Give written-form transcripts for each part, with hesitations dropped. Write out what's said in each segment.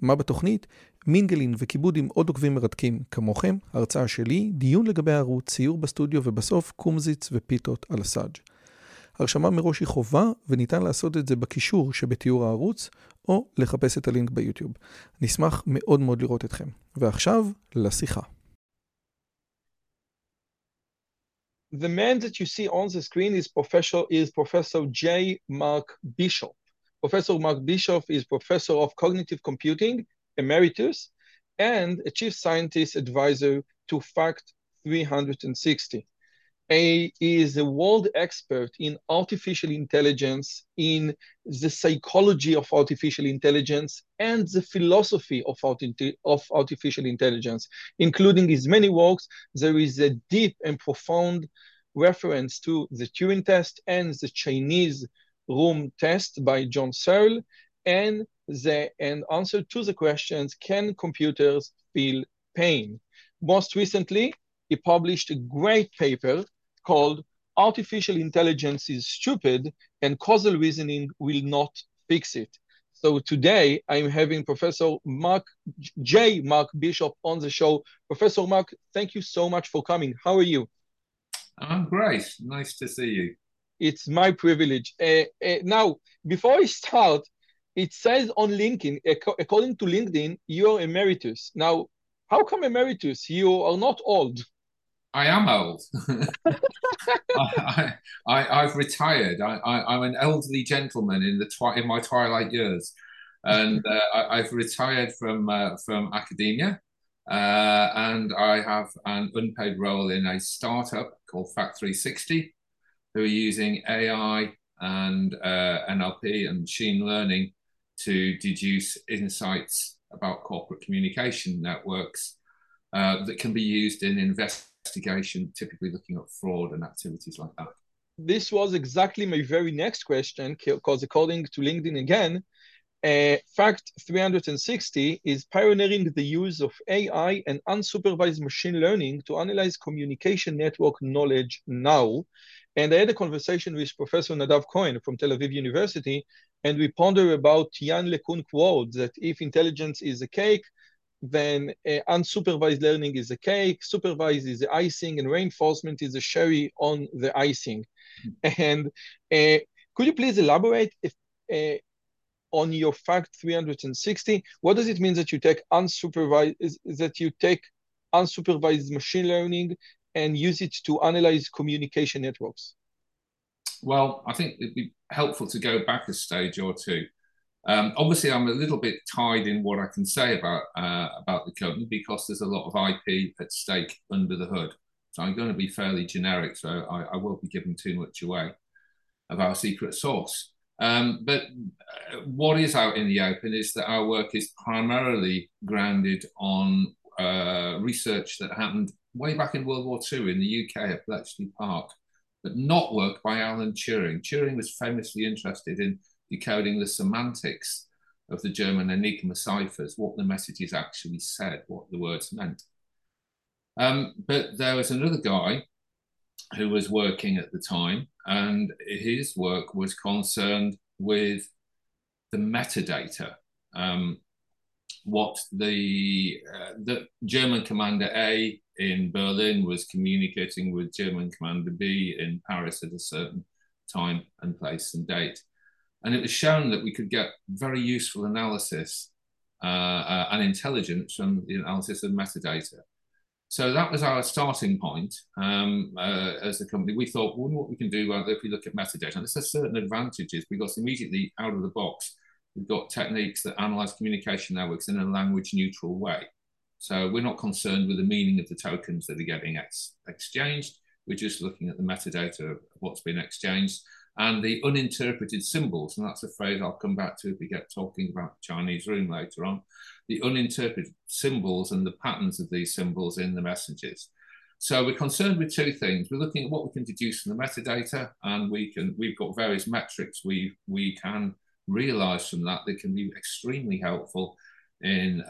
מה בתוכנית? מינגלין וכיבוד עם עוד עוקבים מרתקים כמוכם, הרצאה שלי, דיון לגבי הערוץ, ציור בסטודיו ובסוף קומזיץ ופיתות על הסאג'. הרשמה מראש היא חובה וניתן לעשות את זה בקישור שבתיאור הערוץ או לחפש את הלינק ביוטיוב. נשמח מאוד מאוד לראות אתכם. ועכשיו לשיחה. The man that you see on the screen is Professor J. Mark Bishop. Professor Mark Bishop is Professor of Cognitive Computing, Emeritus, and a Chief Scientist Advisor to FACT360. He is a world expert in artificial intelligence, in the psychology of artificial intelligence, and the philosophy of artificial intelligence. Including his many works, there is a deep and profound reference to the Turing test and the Chinese Room test by John Searle, and an answer to the questions, can computers feel pain? Most recently, he published a great paper called Artificial Intelligence is Stupid and Causal Reasoning Will Not Fix It. So today I'm having Professor J. Mark Bishop on the show. Professor Mark, thank you so much for coming. How are you? I'm great. Nice to see you. It's my privilege. Now, before I start, it says on LinkedIn, according to LinkedIn, you're emeritus. Now, how come emeritus? You are not old. I am old. I've retired. I'm an elderly gentleman in my twilight years, and I've retired from academia, and I have an unpaid role in a startup called FACT360, who are using AI and NLP and machine learning to deduce insights about corporate communication networks that can be used in investigation, typically looking at fraud and activities like that. This was exactly my very next question, because according to LinkedIn again, FACT360 is pioneering the use of AI and unsupervised machine learning to analyze communication network knowledge now. And I had a conversation with Professor Nadav Cohen from Tel Aviv University, and we ponder about Jan LeCun quote that if intelligence is a cake, then unsupervised learning is a cake, supervised is the icing, and reinforcement is the sherry on the icing. And could you please elaborate on your FACT360? What does it mean that you take unsupervised machine learning and use it to analyze communication networks? Well, I think it'd be helpful to go back a stage or two. Obviously, I'm a little bit tied in what I can say about the company because there's a lot of IP at stake under the hood. So I'm going to be fairly generic, so I won't be giving too much away of our secret sauce. But what is out in the open is that our work is primarily grounded on research that happened way back in World War II in the UK at Bletchley Park, but not work by Alan Turing. Turing was famously interested in decoding the semantics of the German Enigma ciphers, what the messages actually said, what the words meant. But there was another guy who was working at the time, and his work was concerned with the metadata. What the German Commander A in Berlin was communicating with German Commander B in Paris at a certain time and place and date. And it was shown that we could get very useful analysis and intelligence from the analysis of metadata. So that was our starting point as a company. We thought, well, what we can do if we look at metadata, and there's certain advantages because immediately out of the box, we've got techniques that analyze communication networks in a language neutral way. So we're not concerned with the meaning of the tokens that are getting exchanged. We're just looking at the metadata of what's been exchanged and the uninterpreted symbols. And that's a phrase I'll come back to if we get talking about the Chinese Room later on. The uninterpreted symbols and the patterns of these symbols in the messages. So we're concerned with two things. We're looking at what we can deduce from the metadata, and we've got various metrics we can realize from that. They can be extremely helpful in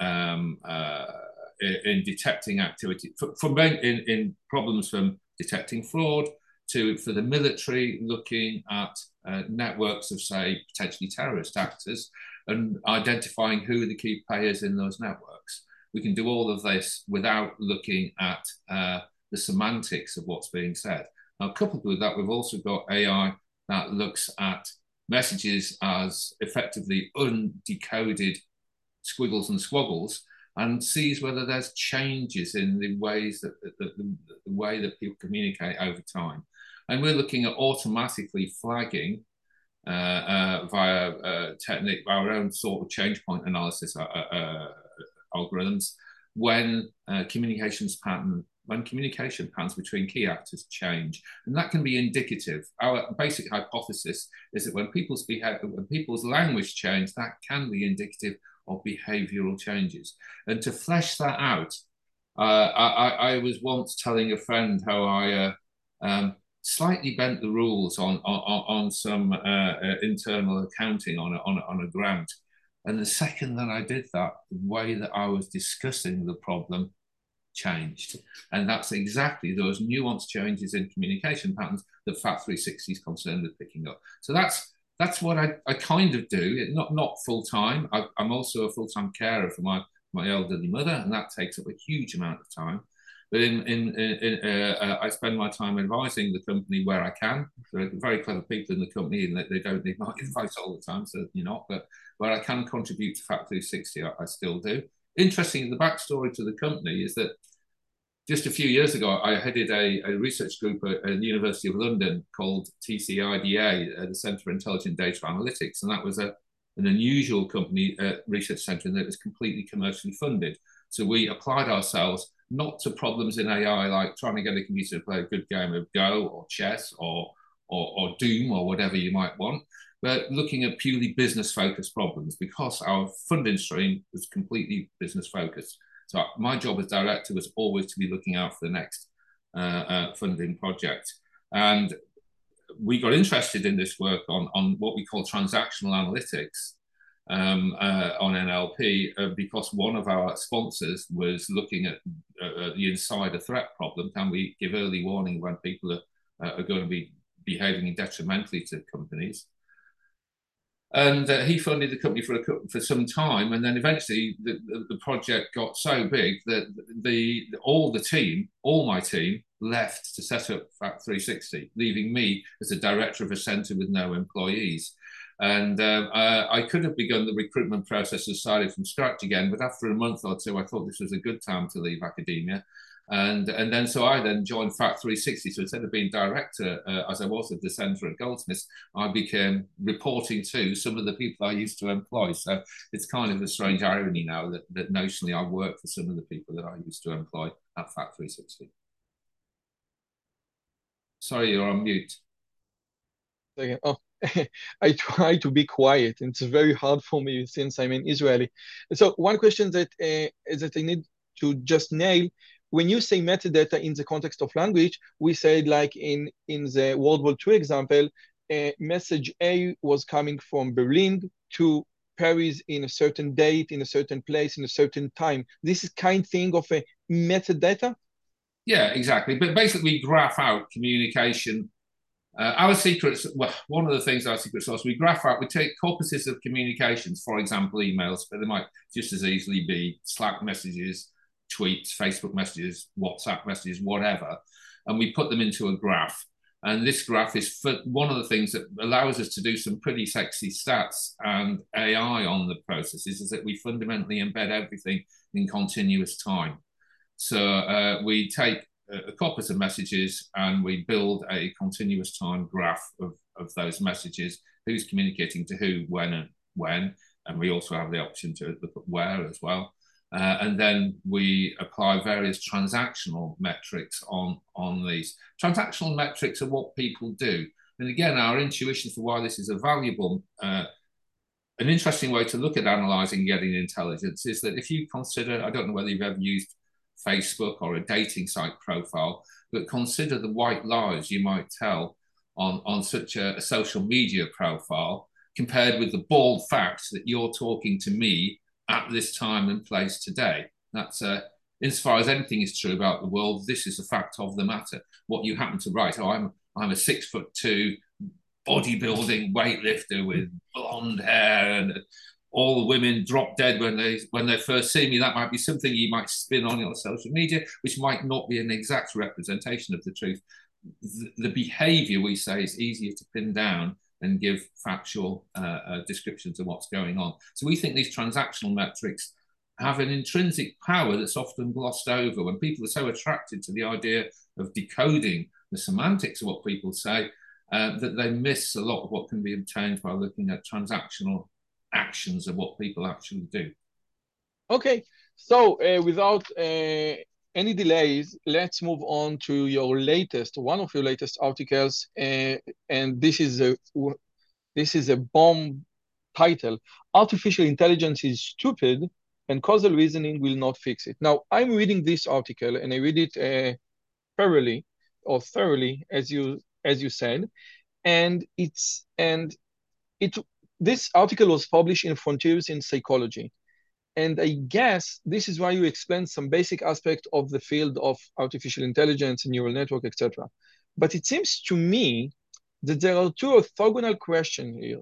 detecting activity, in problems from detecting fraud to, for the military, looking at networks of, say, potentially terrorist actors and identifying who are the key players in those networks. We can do all of this without looking at the semantics of what's being said. Now, coupled with that, we've also got AI that looks at messages as effectively undecoded squiggles and squabbles, and sees whether there's changes in the ways that the way that people communicate over time. And we're looking at automatically flagging via technique, our own sort of change point analysis algorithms, when communication patterns between key actors change. And that can be indicative. Our basic hypothesis is that when people's language change, that can be indicative of behavioural changes. And to flesh that out, I was once telling a friend how I slightly bent the rules on some internal accounting on a grant. And the second that I did that, the way that I was discussing the problem changed. And that's exactly those nuanced changes in communication patterns that FACT360 is concerned with picking up. So that's what I kind of do, not full-time. I'm also a full-time carer for my elderly mother, and that takes up a huge amount of time. But I spend my time advising the company where I can. There are very clever people in the company, and they don't need my advice all the time, so you're not. But where I can contribute to FACT360, I still do. Interesting, the backstory to the company is that just a few years ago, I headed a research group at the University of London called TCIDA, the Centre for Intelligent Data Analytics, and that was an unusual company research centre that was completely commercially funded. So we applied ourselves not to problems in AI like trying to get a computer to play a good game of Go or chess or Doom or whatever you might want, but looking at purely business-focused problems because our funding stream was completely business-focused. So my job as director was always to be looking out for the next funding project. And we got interested in this work on what we call transactional analytics on NLP because one of our sponsors was looking at the insider threat problem. Can we give early warning when people are going to be behaving detrimentally to companies? And he funded the company for some time, and then eventually the project got so big that all my team left to set up FACT360, leaving me as a director of a centre with no employees. And I could have begun the recruitment process and started from scratch again, but after a month or two, I thought this was a good time to leave academia. And then so I then joined FACT360. So instead of being director, as I was at the centre at Goldsmiths, I became reporting to some of the people I used to employ. So it's kind of a strange irony now that notionally I work for some of the people that I used to employ at FACT360. Sorry, you're on mute. Oh, I try to be quiet. It's very hard for me since I'm an Israeli. So one question that I need to just nail, when you say metadata in the context of language, we said like in the World War II example, message A was coming from Berlin to Paris in a certain date, in a certain place, in a certain time. This is kind of thing of a metadata? Yeah, exactly. But basically graph out communication. Our secrets, well, one of the things our secret sauce, we graph out, we take corpuses of communications, for example, emails, but they might just as easily be Slack messages, tweets, Facebook messages, WhatsApp messages, whatever, and we put them into a graph. And this graph is one of the things that allows us to do some pretty sexy stats and AI on the processes is that we fundamentally embed everything in continuous time. So we take a corpus of messages and we build a continuous time graph of those messages, who's communicating to who, when and when. And we also have the option to look at where as well. And then we apply various transactional metrics on these. Transactional metrics are what people do. And again, our intuition for why this is a valuable, an interesting way to look at analysing getting intelligence is that if you consider, I don't know whether you've ever used Facebook or a dating site profile, but consider the white lies you might tell on such a social media profile compared with the bald fact that you're talking to me at this time and place today. That's insofar as anything is true about the world, this is a fact of the matter. What you happen to write, oh, I'm a 6'2" bodybuilding weightlifter with blonde hair and all the women drop dead when they first see me. That might be something you might spin on your social media, which might not be an exact representation of the truth. The behavior, we say, is easier to pin down and give factual descriptions of what's going on. So we think these transactional metrics have an intrinsic power that's often glossed over. When people are so attracted to the idea of decoding the semantics of what people say, that they miss a lot of what can be obtained by looking at transactional actions of what people actually do. Okay, so without any delays, let's move on to one of your latest articles, and this is a bomb title: "Artificial Intelligence is Stupid, and Causal Reasoning Will Not Fix It." Now, I'm reading this article, and I read it thoroughly, as you said, and this article was published in Frontiers in Psychology. And I guess this is why you explain some basic aspect of the field of artificial intelligence and neural network, etc. But it seems to me that there are two orthogonal questions here.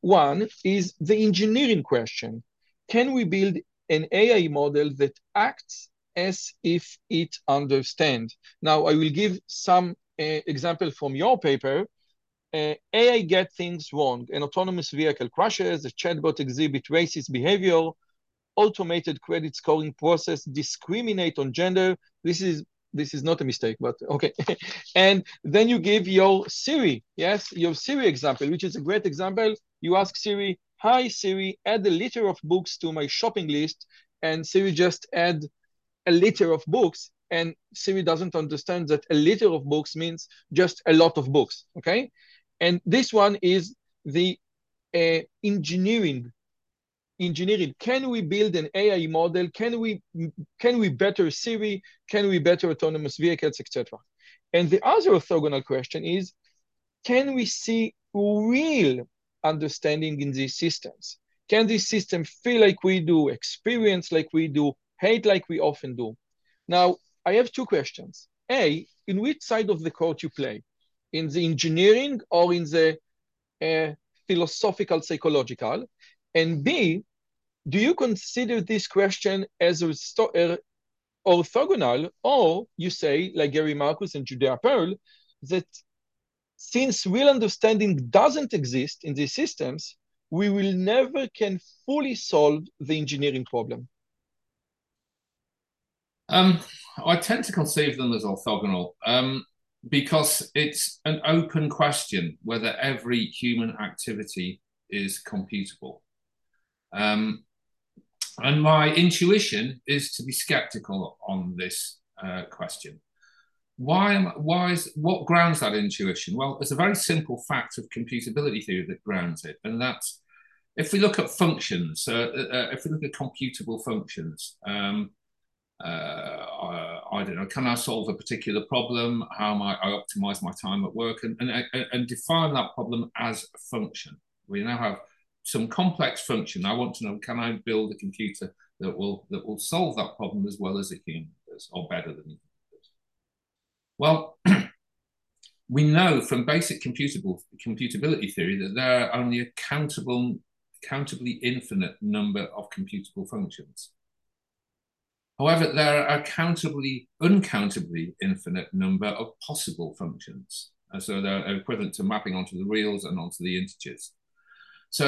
One is the engineering question. Can we build an AI model that acts as if it understands? Now, I will give some example from your paper. AI get things wrong. An autonomous vehicle crashes, a chatbot exhibits racist behavior, automated credit scoring process discriminate on gender. This is not a mistake, but okay. And then you give your Siri, example, which is a great example. You ask Siri, "Hi Siri, add a litter of books to my shopping list," and Siri just add a litter of books, and Siri doesn't understand that a litter of books means just a lot of books, okay? And this one is the engineering. Can we build an AI model? Can we better Siri? Can we better autonomous vehicles, etc.? And the other orthogonal question is, can we see real understanding in these systems? Can this system feel like we do, experience like we do, hate like we often do? Now, I have two questions. A, in which side of the court you play? In the engineering or in the philosophical, psychological? And B, do you consider this question as orthogonal, or you say, like Gary Marcus and Judea Pearl, that since real understanding doesn't exist in these systems, we will never can fully solve the engineering problem? I tend to conceive them as orthogonal because it's an open question whether every human activity is computable. And my intuition is to be skeptical on this question. What grounds that intuition? Well, there's a very simple fact of computability theory that grounds it, and that's if we look at functions, if we look at computable functions, I don't know, can I solve a particular problem? How might I optimize my time at work? And define that problem as a function. We now have some complex function. I want to know, can I build a computer that will solve that problem as well as a human does, or better than a human does? Well, we know from basic computability theory that there are only a countably infinite number of computable functions. However, there are a uncountably infinite number of possible functions. So they're equivalent to mapping onto the reals and onto the integers. So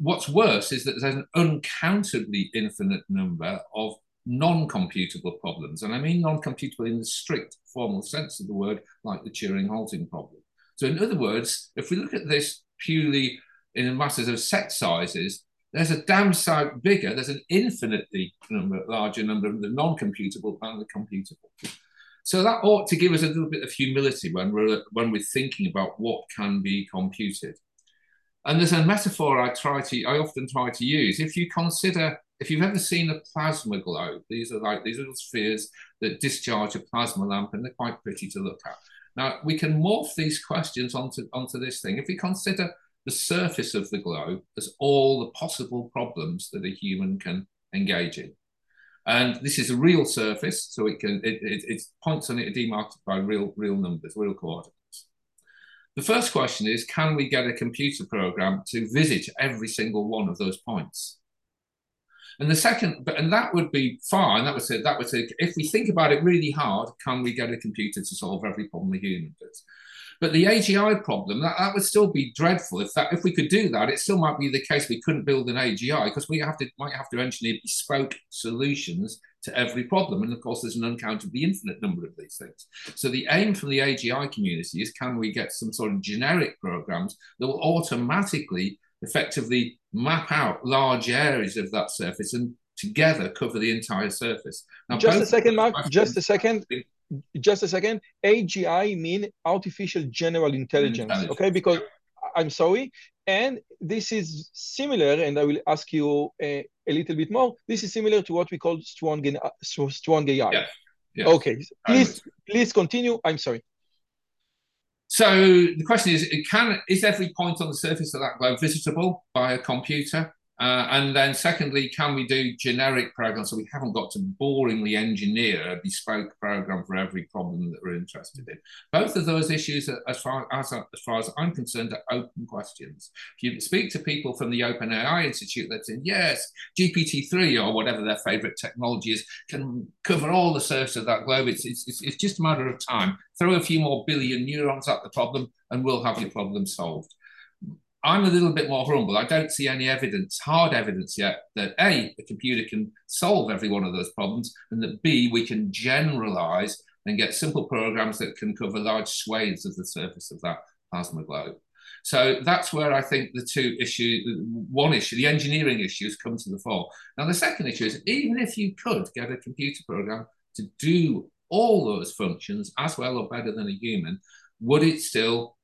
what's worse is that there's an uncountably infinite number of non-computable problems. And I mean non-computable in the strict formal sense of the word, like the Turing-Haugeland problem. So in other words, if we look at this purely in matters of set sizes, there's a damn sight bigger, there's an infinitely larger number of the non-computable than the computable. So that ought to give us a little bit of humility when we're thinking about what can be computed. And there's a metaphor I often try to use. If you've ever seen a plasma globe, these are like these little spheres that discharge a plasma lamp, and they're quite pretty to look at. Now, we can morph these questions onto this thing. If we consider the surface of the globe as all the possible problems that a human can engage in. And this is a real surface, so it points on it are demarked by real numbers, real coordinates. The first question is, can we get a computer program to visit every single one of those points? And the second, and that would be fine, that would say, if we think about it really hard, can we get a computer to solve every problem the human does? But the AGI problem, that would still be dreadful. If we could do that, it still might be the case we couldn't build an AGI, because we might have to engineer bespoke solutions to every problem. And of course, there's an uncountably infinite number of these things. So the aim from the AGI community is, can we get some sort of generic programs that will automatically effectively map out large areas of that surface and together cover the entire surface? Now, just a second, Mark. AGI mean artificial general intelligence. Okay, because I'm sorry, and this is similar, and I will ask you a little bit more. This is similar to what we call strong AI. Yeah. Yeah. Okay, please continue. I'm sorry. So the question is: is every point on the surface of that globe visitable by a computer? And then secondly, can we do generic programs so we haven't got to boringly engineer a bespoke program for every problem that we're interested in? Both of those issues, as far as I'm concerned, are open questions. If you speak to people from the OpenAI Institute, they're saying, yes, GPT-3 or whatever their favorite technology is can cover all the surface of that globe. It's just a matter of time. Throw a few more billion neurons at the problem and we'll have your problem solved. I'm a little bit more humble. I don't see any evidence, hard evidence yet, that A, the computer can solve every one of those problems, and that B, we can generalize and get simple programs that can cover large swathes of the surface of that plasma globe. So that's where I think the two issues, one issue, the engineering issues, come to the fore. Now, the second issue is, even if you could get a computer program to do all those functions as well or better than a human, would it still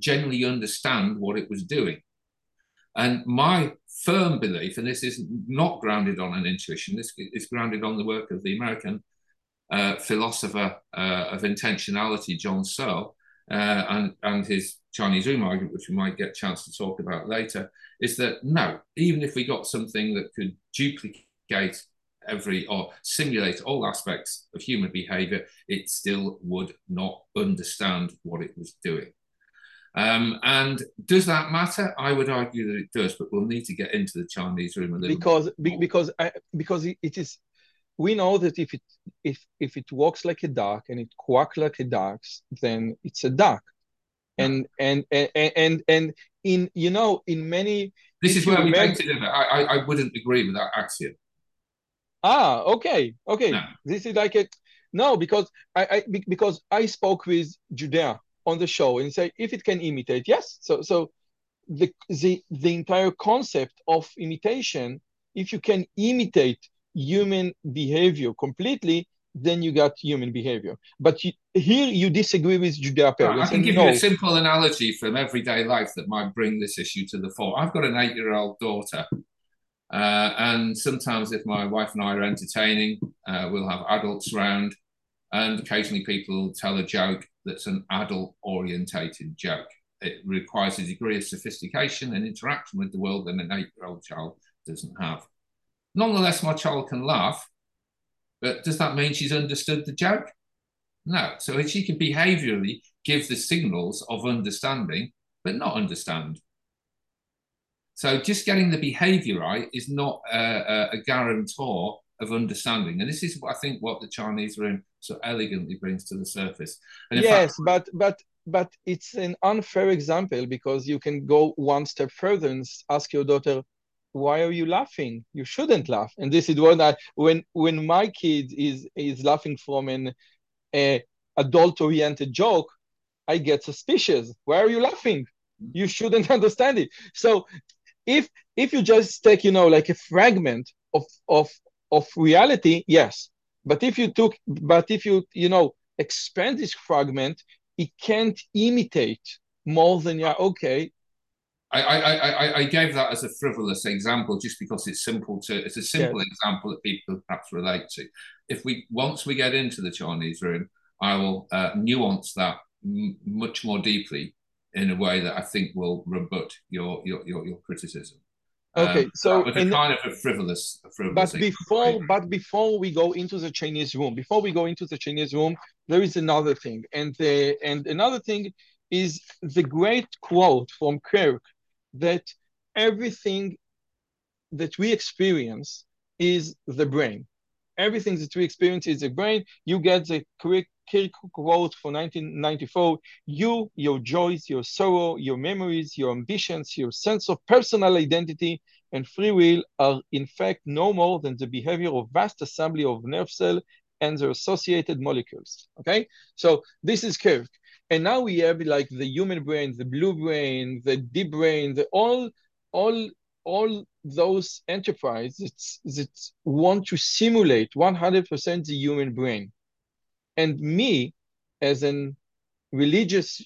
generally understand what it was doing? And my firm belief, and this is not grounded on an intuition, this is grounded on the work of the American philosopher of intentionality, John Searle, and his Chinese Room argument, which we might get a chance to talk about later, is that no, even if we got something that could duplicate or simulate all aspects of human behavior, it still would not understand what it was doing. And does that matter? I would argue that it does, but we'll need to get into the Chinese Room a little because it is. We know that if it walks like a duck and it quacks like a duck, then it's a duck. And in, you know, in many, this is where we make it. I wouldn't agree with that axiom. Ah, okay. No. This is like a no, because I spoke with Judea on the show and say if it can imitate, yes. So the entire concept of imitation, if you can imitate human behavior completely, then you got human behavior. But here you disagree with Judea Pearl. Right, I can give you a simple analogy from everyday life that might bring this issue to the fore. I've got an 8-year-old daughter. And sometimes if my wife and I are entertaining, we'll have adults round, and occasionally people will tell a joke that's an adult-orientated joke. It requires a degree of sophistication and interaction with the world that an 8-year-old child doesn't have. Nonetheless, my child can laugh, but does that mean she's understood the joke? No. So she can behaviourally give the signals of understanding, but not understand. So just getting the behaviour right is not a guarantor of understanding, and this is, I think, what the Chinese Room so elegantly brings to the surface. And yes, but it's an unfair example, because you can go one step further and ask your daughter, "Why are you laughing? You shouldn't laugh." And this is what I, when my kid is laughing from an adult-oriented joke, I get suspicious. Why are you laughing? You shouldn't understand it. So if you just take, you know, like a fragment of reality, yes. But if you you know, expand this fragment, it can't imitate more than, yeah, okay, I gave that as a frivolous example just because it's simple to, it's a simple example that people could perhaps relate to. If we, once we get into the Chinese room, I will nuance that much more deeply in a way that I think will rebut your criticism. Okay, so with a kind of a frivolous but before, we go into the Chinese room, there is another thing, and another thing is the great quote from Crick that everything that we experience is the brain. Everything that we experience is the brain. You get the Crick quote for 1994, your joys, your sorrow, your memories, your ambitions, your sense of personal identity and free will are in fact no more than the behavior of vast assembly of nerve cells and their associated molecules, okay? So this is Crick. And now we have like the human brain, the blue brain, the deep brain, the all those enterprises that want to simulate 100% the human brain. And me, as a religious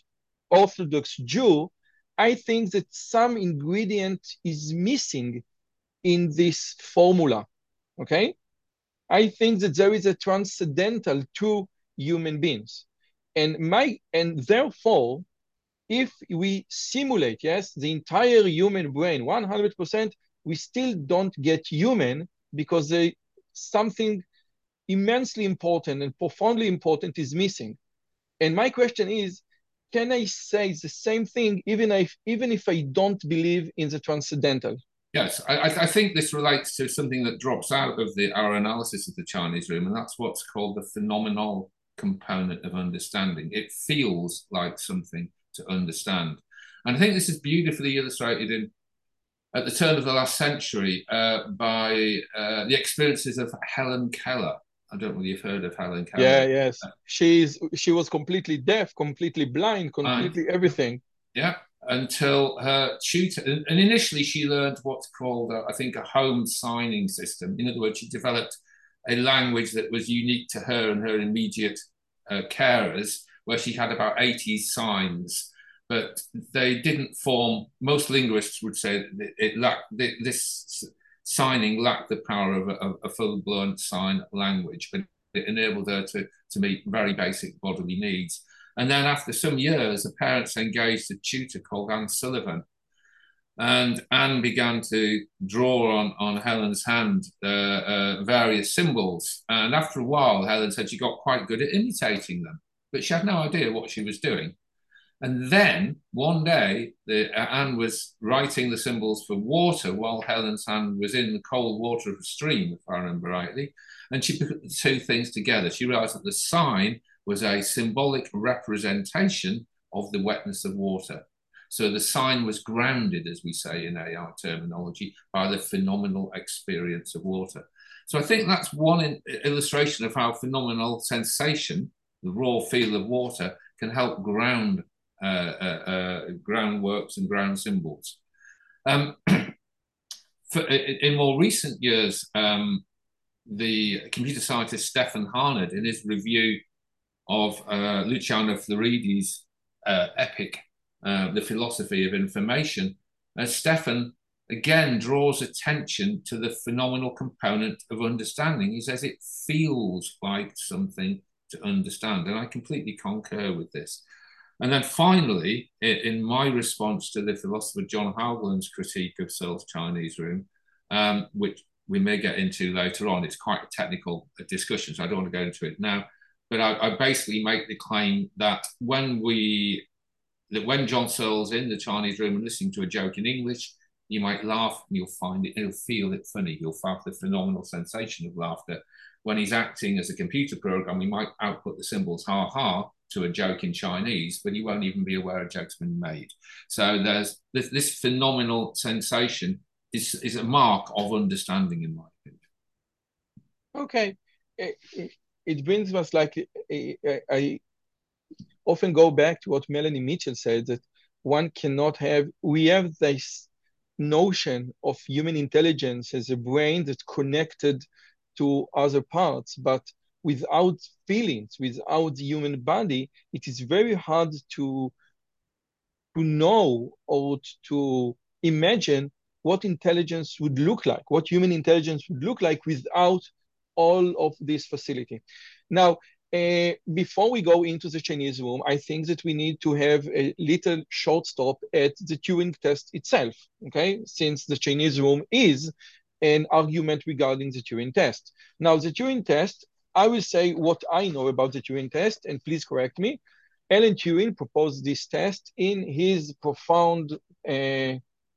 Orthodox Jew, I think that some ingredient is missing in this formula, okay? I think that there is a transcendental to human beings. And therefore, if we simulate, yes, the entire human brain, 100%, we still don't get human because something immensely important and profoundly important is missing. And my question is, can I say the same thing even if I don't believe in the transcendental? Yes, I think this relates to something that drops out of our analysis of the Chinese room, and that's what's called the phenomenal component of understanding. It feels like something to understand. And I think this is beautifully illustrated at the turn of the last century by the experiences of Helen Keller. I don't know if you've heard of Helen Keller. Yeah, yes. She was completely deaf, completely blind, completely everything. Yeah, until her tutor. And initially she learned what's called, I think, a home signing system. In other words, she developed a language that was unique to her and her immediate carers, where she had about 80 signs, but they didn't form, most linguists would say that this signing lacked the power of a full-blown sign language, but it enabled her to meet very basic bodily needs. And then after some years, the parents engaged a tutor called Anne Sullivan, and Anne began to draw on Helen's hand various symbols. And after a while, Helen said she got quite good at imitating them, but she had no idea what she was doing. And then one day, Anne was writing the symbols for water while Helen's hand was in the cold water of a stream, if I remember rightly. And she put the two things together. She realized that the sign was a symbolic representation of the wetness of water. So the sign was grounded, as we say in AR terminology, by the phenomenal experience of water. So I think that's one illustration of how phenomenal sensation, the raw feel of water, can help ground ground works and ground symbols. In more recent years, the computer scientist Stefan Harnad, in his review of Luciano Floridi's epic, The Philosophy of Information, as Stefan again draws attention to the phenomenal component of understanding. He says it feels like something to understand, and I completely concur with this. And then finally, in my response to the philosopher John Haugeland's critique of Searle's Chinese room, which we may get into later on, it's quite a technical discussion, so I don't want to go into it now, but I basically make the claim that when John Searle's in the Chinese room and listening to a joke in English, you might laugh and you'll feel it funny. You'll have the phenomenal sensation of laughter. When he's acting as a computer program, he might output the symbols ha-ha to a joke in Chinese, but you won't even be aware a joke's been made. So there's this phenomenal sensation is a mark of understanding, in my opinion. Okay. It brings us like I often go back to what Melanie Mitchell said, that one cannot have, we have this notion of human intelligence as a brain that's connected to other parts, but without feelings, without the human body, it is very hard to to know or to imagine what intelligence would look like, what human intelligence would look like without all of this facility. Now, before we go into the Chinese room, I think that we need to have a little short stop at the Turing test itself, okay? Since the Chinese room is an argument regarding the Turing test. Now, the Turing test, I will say what I know about the Turing test, and please correct me. Alan Turing proposed this test in his profound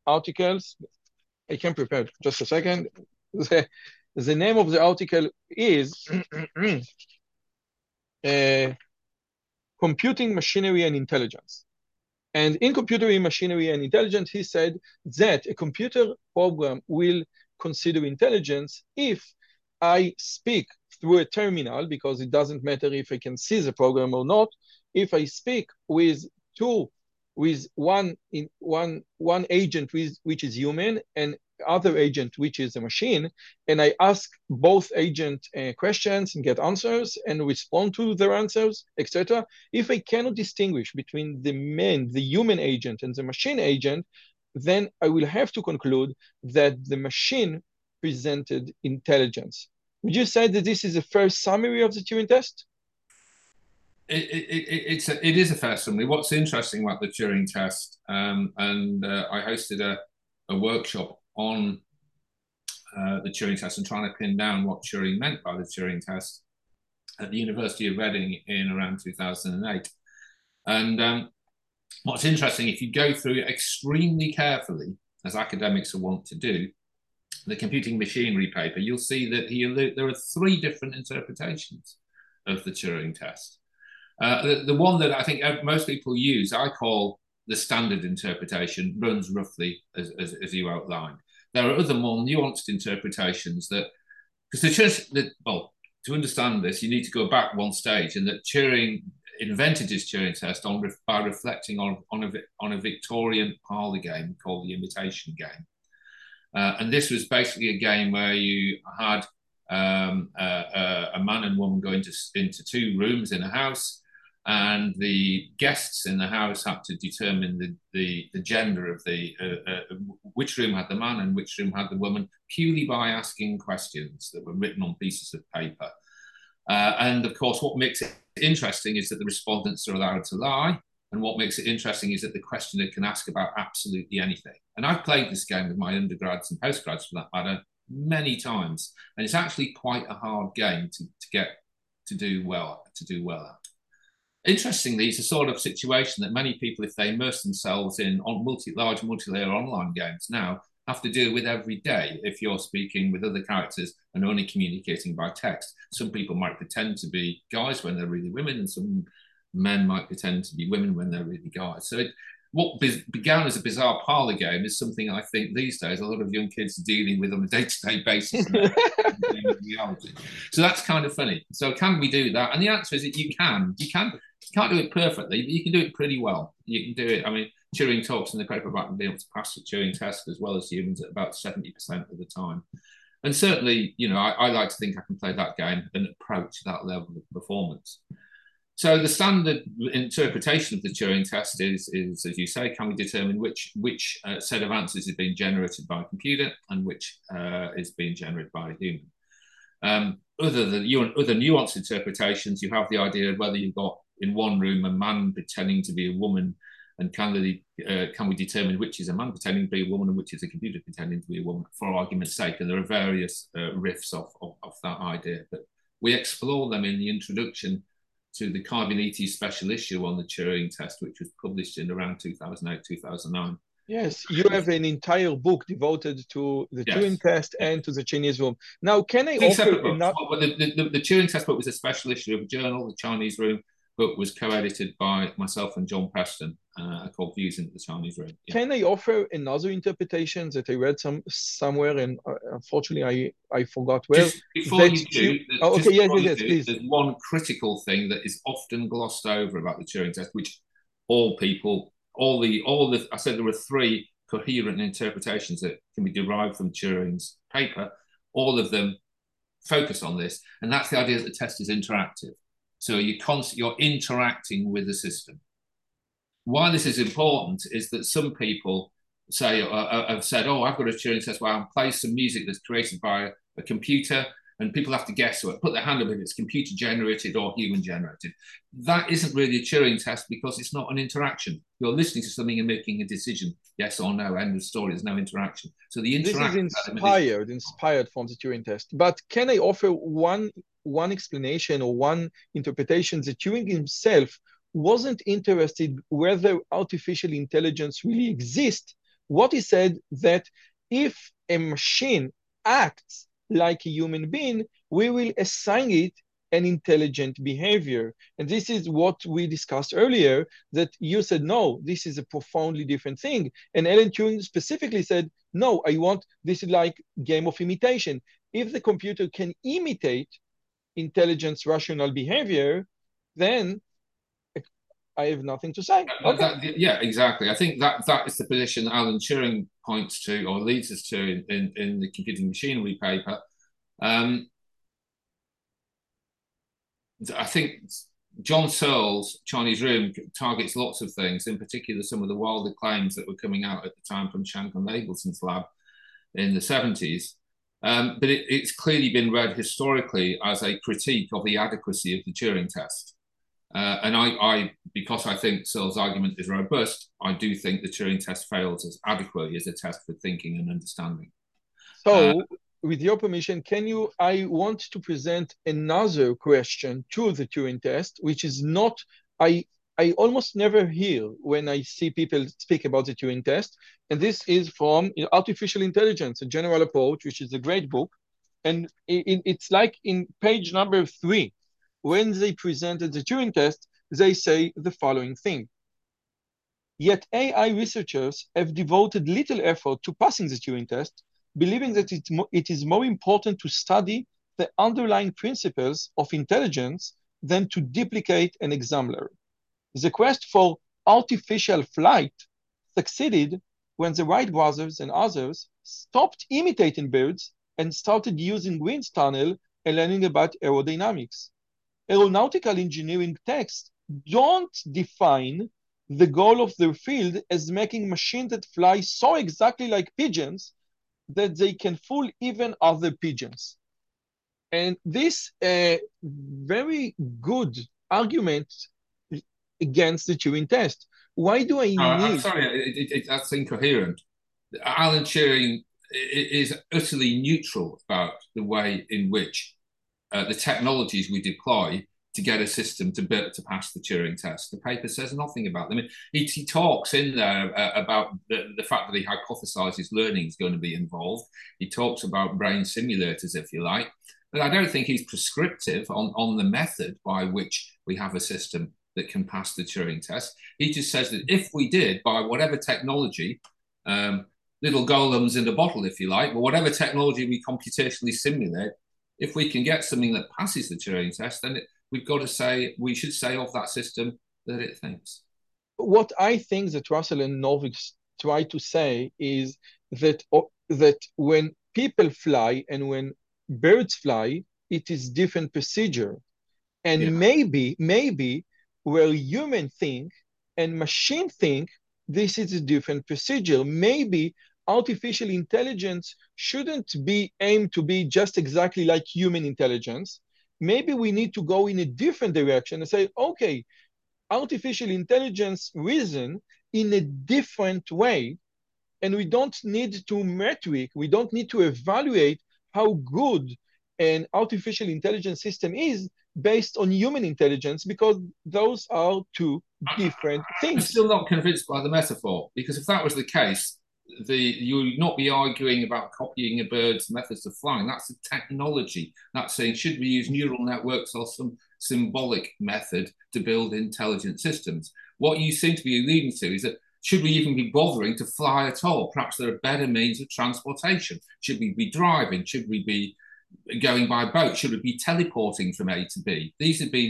articles. I can prepare just a second. The name of the article is Computing Machinery and Intelligence. And in Computing Machinery and Intelligence, he said that a computer program will consider intelligence if I speak through a terminal, because it doesn't matter if I can see the program or not. If I speak with one agent which is human and other agent which is a machine, and I ask both agent questions and get answers and respond to their answers, etc. If I cannot distinguish between the human agent and the machine agent, then I will have to conclude that the machine presented intelligence. Would you say that this is the first summary of the Turing test? It is a first summary. What's interesting about the Turing test, I hosted a workshop on the Turing test and trying to pin down what Turing meant by the Turing test at the University of Reading in around 2008. And what's interesting, if you go through it extremely carefully, as academics are wont to do, the computing machinery paper, you'll see that there are three different interpretations of the Turing test. The one that I think most people use, I call the standard interpretation, runs roughly as you outlined. There are other more nuanced interpretations that, because to understand this, you need to go back one stage, and that Turing invented his Turing test by reflecting on a Victorian parlour game called the Imitation Game. And this was basically a game where you had a man and woman go into two rooms in a house, and the guests in the house had to determine the gender of which room had the man and which room had the woman, purely by asking questions that were written on pieces of paper. And of course, what makes it interesting is that the respondents are allowed to lie. And what makes it interesting is that the questioner can ask about absolutely anything. And I've played this game with my undergrads and postgrads, for that matter, many times. And it's actually quite a hard game to do well at. Interestingly, it's a sort of situation that many people, if they immerse themselves in large multi-layer online games now, have to deal with every day if you're speaking with other characters and only communicating by text. Some people might pretend to be guys when they're really women, and some men might pretend to be women when they're really guys. So what began as a bizarre parlor game is something I think these days a lot of young kids are dealing with on a day-to-day basis. So that's kind of funny. So can we do that? And the answer is that you can. You can't do it perfectly, but you can do it pretty well. You can do it. I mean, Turing talks in the paper about being able to pass the Turing test as well as humans at about 70% of the time. And certainly, you know, I like to think I can play that game and approach that level of performance. So the standard interpretation of the Turing test is, as you say, can we determine which set of answers is being generated by a computer and which is being generated by a human? Other nuanced interpretations, you have the idea of whether you've got in one room a man pretending to be a woman, and can we determine which is a man pretending to be a woman and which is a computer pretending to be a woman, for argument's sake? And there are various riffs off that idea, but we explore them in the introduction to the Carbonetti special issue on the Turing test, which was published in around 2008, 2009. Yes, you have an entire book devoted to the Turing test and to the Chinese room. Now, can I offer... The Turing test book was a special issue of a journal. The Chinese room book was co-edited by myself and John Preston, called Views into the Chinese Room. Yeah. Can I offer another interpretation that I read somewhere, and unfortunately I forgot where? Before you do, there's one critical thing that is often glossed over about the Turing test, which I said there were three coherent interpretations that can be derived from Turing's paper. All of them focus on this, and that's the idea that the test is interactive. So you're interacting with the system. why this is important is that some people say, have said, oh, I've got a Turing test where I'll play some music that's created by a computer, and people have to guess, so put their hand up if it's computer generated or human generated. That isn't really a Turing test because it's not an interaction. You're listening to something and making a decision, yes or no, end of story, there's no interaction. So the interaction is inspired from the Turing test. But can I offer one explanation or one interpretation that Turing himself wasn't interested whether artificial intelligence really exists? What he said that if a machine acts like a human being, we will assign it an intelligent behavior. And this is what we discussed earlier, that you said, no, this is a profoundly different thing. And Alan Turing specifically said, no, I want, this is like game of imitation. If the computer can imitate intelligence, rational behavior, then I have nothing to say. Okay. Yeah, exactly. I think that is the position Alan Turing points to or leads us to in the Computing Machinery paper. I think John Searle's Chinese Room targets lots of things, in particular some of the wilder claims that were coming out at the time from Schank and Abelson's lab in the 70s. But it's clearly been read historically as a critique of the adequacy of the Turing test. And because I think Searle's argument is robust, I do think the Turing test fails as adequately as a test for thinking and understanding. So, with your permission, I want to present another question to the Turing test, which is not, I almost never hear when I see people speak about the Turing test. And this is from Artificial Intelligence, A General Approach, which is a great book. And it's like in page number 3. When they presented the Turing test, they say the following thing. Yet AI researchers have devoted little effort to passing the Turing test, believing that it is more important to study the underlying principles of intelligence than to duplicate an exemplar. The quest for artificial flight succeeded when the Wright brothers and others stopped imitating birds and started using wind tunnel and learning about aerodynamics. Aeronautical engineering texts don't define the goal of their field as making machines that fly so exactly like pigeons that they can fool even other pigeons. And this very good argument against the Turing test. Why do I need... I'm sorry, that's incoherent. Alan Turing is utterly neutral about the way in which the technologies we deploy to get a system to pass the Turing test. The paper says nothing about them. I mean, he talks in there about the fact that he hypothesizes learning is going to be involved. He talks about brain simulators, if you like. But I don't think he's prescriptive on the method by which we have a system that can pass the Turing test. He just says that if we did, by whatever technology, little golems in a bottle, if you like, but whatever technology we computationally simulate, if we can get something that passes the Turing test, then we should say of that system that it thinks. What I think that Russell and Novick try to say is that when people fly and when birds fly, it is different procedure. And maybe where human think and machine think, this is a different procedure. Maybe artificial intelligence shouldn't be aimed to be just exactly like human intelligence. Maybe we need to go in a different direction and say, okay, artificial intelligence reason in a different way, and we don't need to metric, we don't need to evaluate how good an artificial intelligence system is based on human intelligence, because those are two different things. I'm still not convinced by the metaphor, because if that was the case, you would not be arguing about copying a bird's methods of flying. That's a technology. That's saying, should we use neural networks or some symbolic method to build intelligent systems? What you seem to be alluding to is that, should we even be bothering to fly at all? Perhaps there are better means of transportation. Should we be driving? Should we be going by boat? Should we be teleporting from A to B? These would be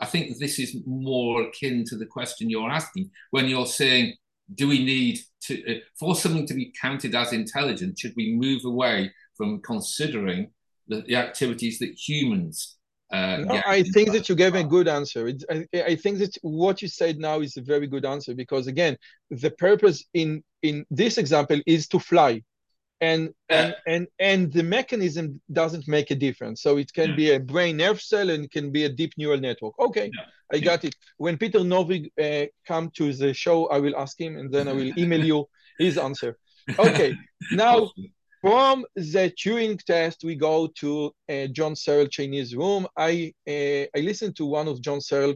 I think this is more akin to the question you're asking when you're saying, do we need to, for something to be counted as intelligent, should we move away from considering the activities that humans No, I think that you gave a good answer. I think that what you said now is a very good answer, because again, the purpose in this example is to fly, and the mechanism doesn't make a difference. So it can be a brain nerve cell, and it can be a deep neural network. Okay, I got it. When Peter Norvig come to the show, I will ask him, and then I will email you his answer. Okay, now. From the Turing test, we go to John Searle Chinese Room. I listened to one of John Searle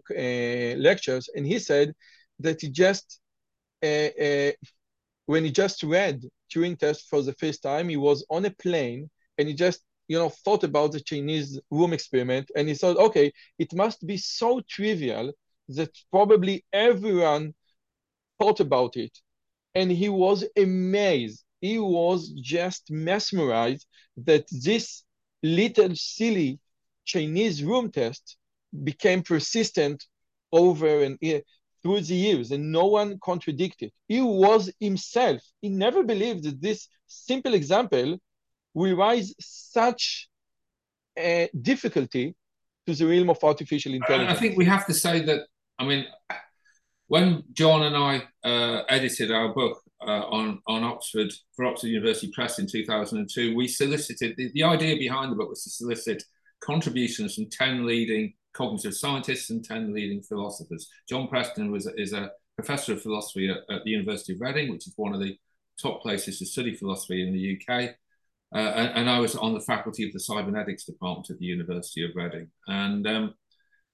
lectures, and he said that he just, when he just read Turing test for the first time, he was on a plane, and he just, you know, thought about the Chinese Room experiment, and he thought, okay, it must be so trivial that probably everyone thought about it, and he was amazed. He was just mesmerized that this little silly Chinese room test became persistent over and through the years, and no one contradicted. He was himself. He never believed that this simple example will raise such a difficulty to the realm of artificial intelligence. I think we have to say that, I mean, when John and I edited our book, on Oxford, for Oxford University Press in 2002, we solicited, the idea behind the book was to solicit contributions from 10 leading cognitive scientists and 10 leading philosophers. John Preston is a professor of philosophy at the University of Reading, which is one of the top places to study philosophy in the UK. And I was on the faculty of the cybernetics department at the University of Reading. And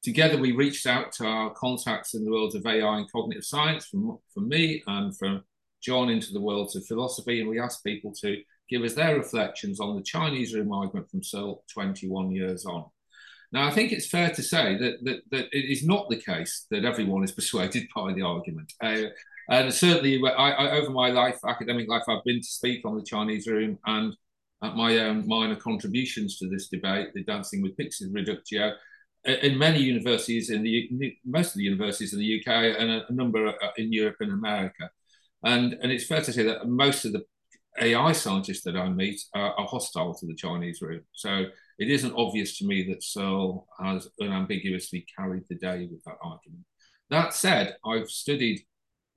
together we reached out to our contacts in the worlds of AI and cognitive science, from me and from John, into the worlds of philosophy, and we asked people to give us their reflections on the Chinese Room argument from Searle 21 years on. Now, I think it's fair to say that it is not the case that everyone is persuaded by the argument. And certainly, I, over my life, academic life, I've been to speak on the Chinese Room, and at my own minor contributions to this debate, the Dancing with Pixies reductio, in many universities, most of the universities in the UK, and a number in Europe and America. And it's fair to say that most of the AI scientists that I meet are hostile to the Chinese Room. So it isn't obvious to me that Searle has unambiguously carried the day with that argument. That said, I've studied,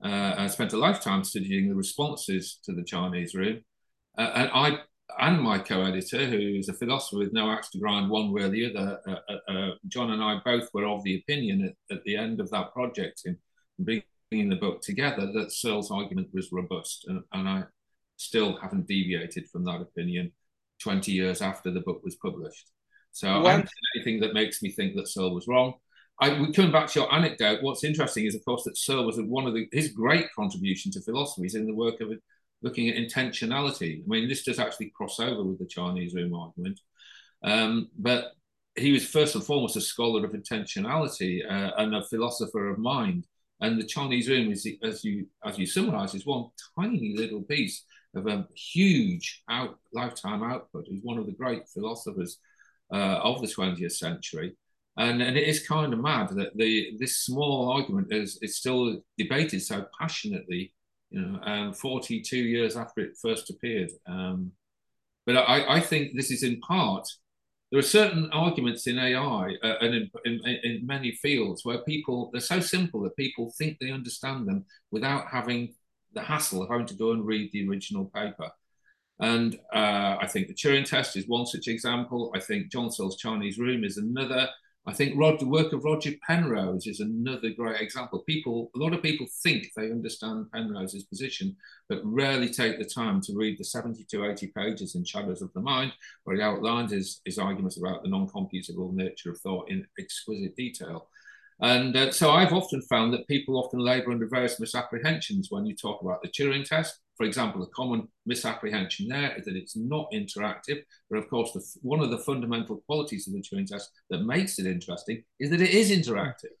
I spent a lifetime studying the responses to the Chinese Room. And my co-editor, who is a philosopher with no axe to grind one way or the other, John and I both were of the opinion at the end of that project in being in the book together that Searle's argument was robust, and I still haven't deviated from that opinion 20 years after the book was published. So I haven't seen anything that makes me think that Searle was wrong. We come back to your anecdote. What's interesting is, of course, that Searle was one of his great contribution to philosophy is in the work of looking at intentionality. I mean, this does actually cross over with the Chinese Room argument, but he was first and foremost a scholar of intentionality and a philosopher of mind. And the Chinese Room is, as you summarise, is one tiny little piece of a huge lifetime output. He's one of the great philosophers of the 20th century, and it is kind of mad that this small argument is still debated so passionately, 42 years after it first appeared. But I think this is in part. There are certain arguments in AI and in many fields where they're so simple that people think they understand them without having the hassle of having to go and read the original paper. And I think the Turing test is one such example. I think John Searle's Chinese Room is another. I think the work of Roger Penrose is another great example. A lot of people think they understand Penrose's position, but rarely take the time to read the 70 to 80 pages in Shadows of the Mind, where he outlines his arguments about the non-computable nature of thought in exquisite detail. And so I've often found that people often labour under various misapprehensions when you talk about the Turing test. For example, a common misapprehension there is that it's not interactive, but of course, one of the fundamental qualities of the Turing test that makes it interesting is that it is interactive.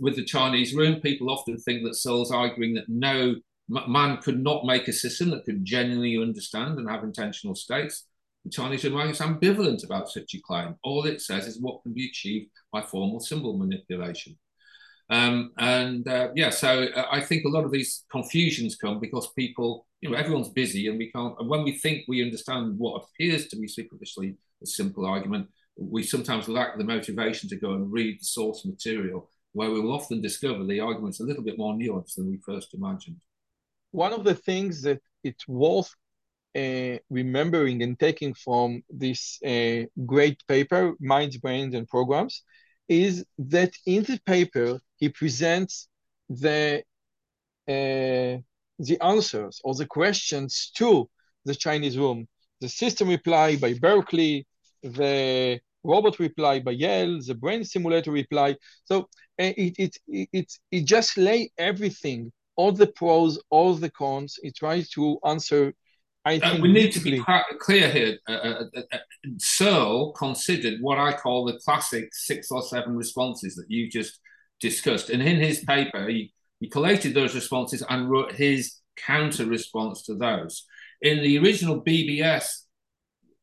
With the Chinese Room, people often think that Searle's arguing that no man could not make a system that could genuinely understand and have intentional states. The Chinese Room is ambivalent about such a claim. All it says is what can be achieved by formal symbol manipulation. So I think a lot of these confusions come because people, everyone's busy, and we can't. And when we think we understand what appears to be superficially a simple argument, we sometimes lack the motivation to go and read the source material, where we will often discover the argument's a little bit more nuanced than we first imagined. One of the things that it's worth remembering and taking from this great paper, Minds, Brains, and Programs, is that in the paper, he presents the answers or the questions to the Chinese Room. The system reply by Berkeley, the robot reply by Yale, the brain simulator reply. So it just lay everything, all the pros, all the cons. It tries to answer. I think we need to be clear here. Searle considered what I call the classic 6 or 7 responses that you just discussed, and in his paper, he collated those responses and wrote his counter response to those. In the original BBS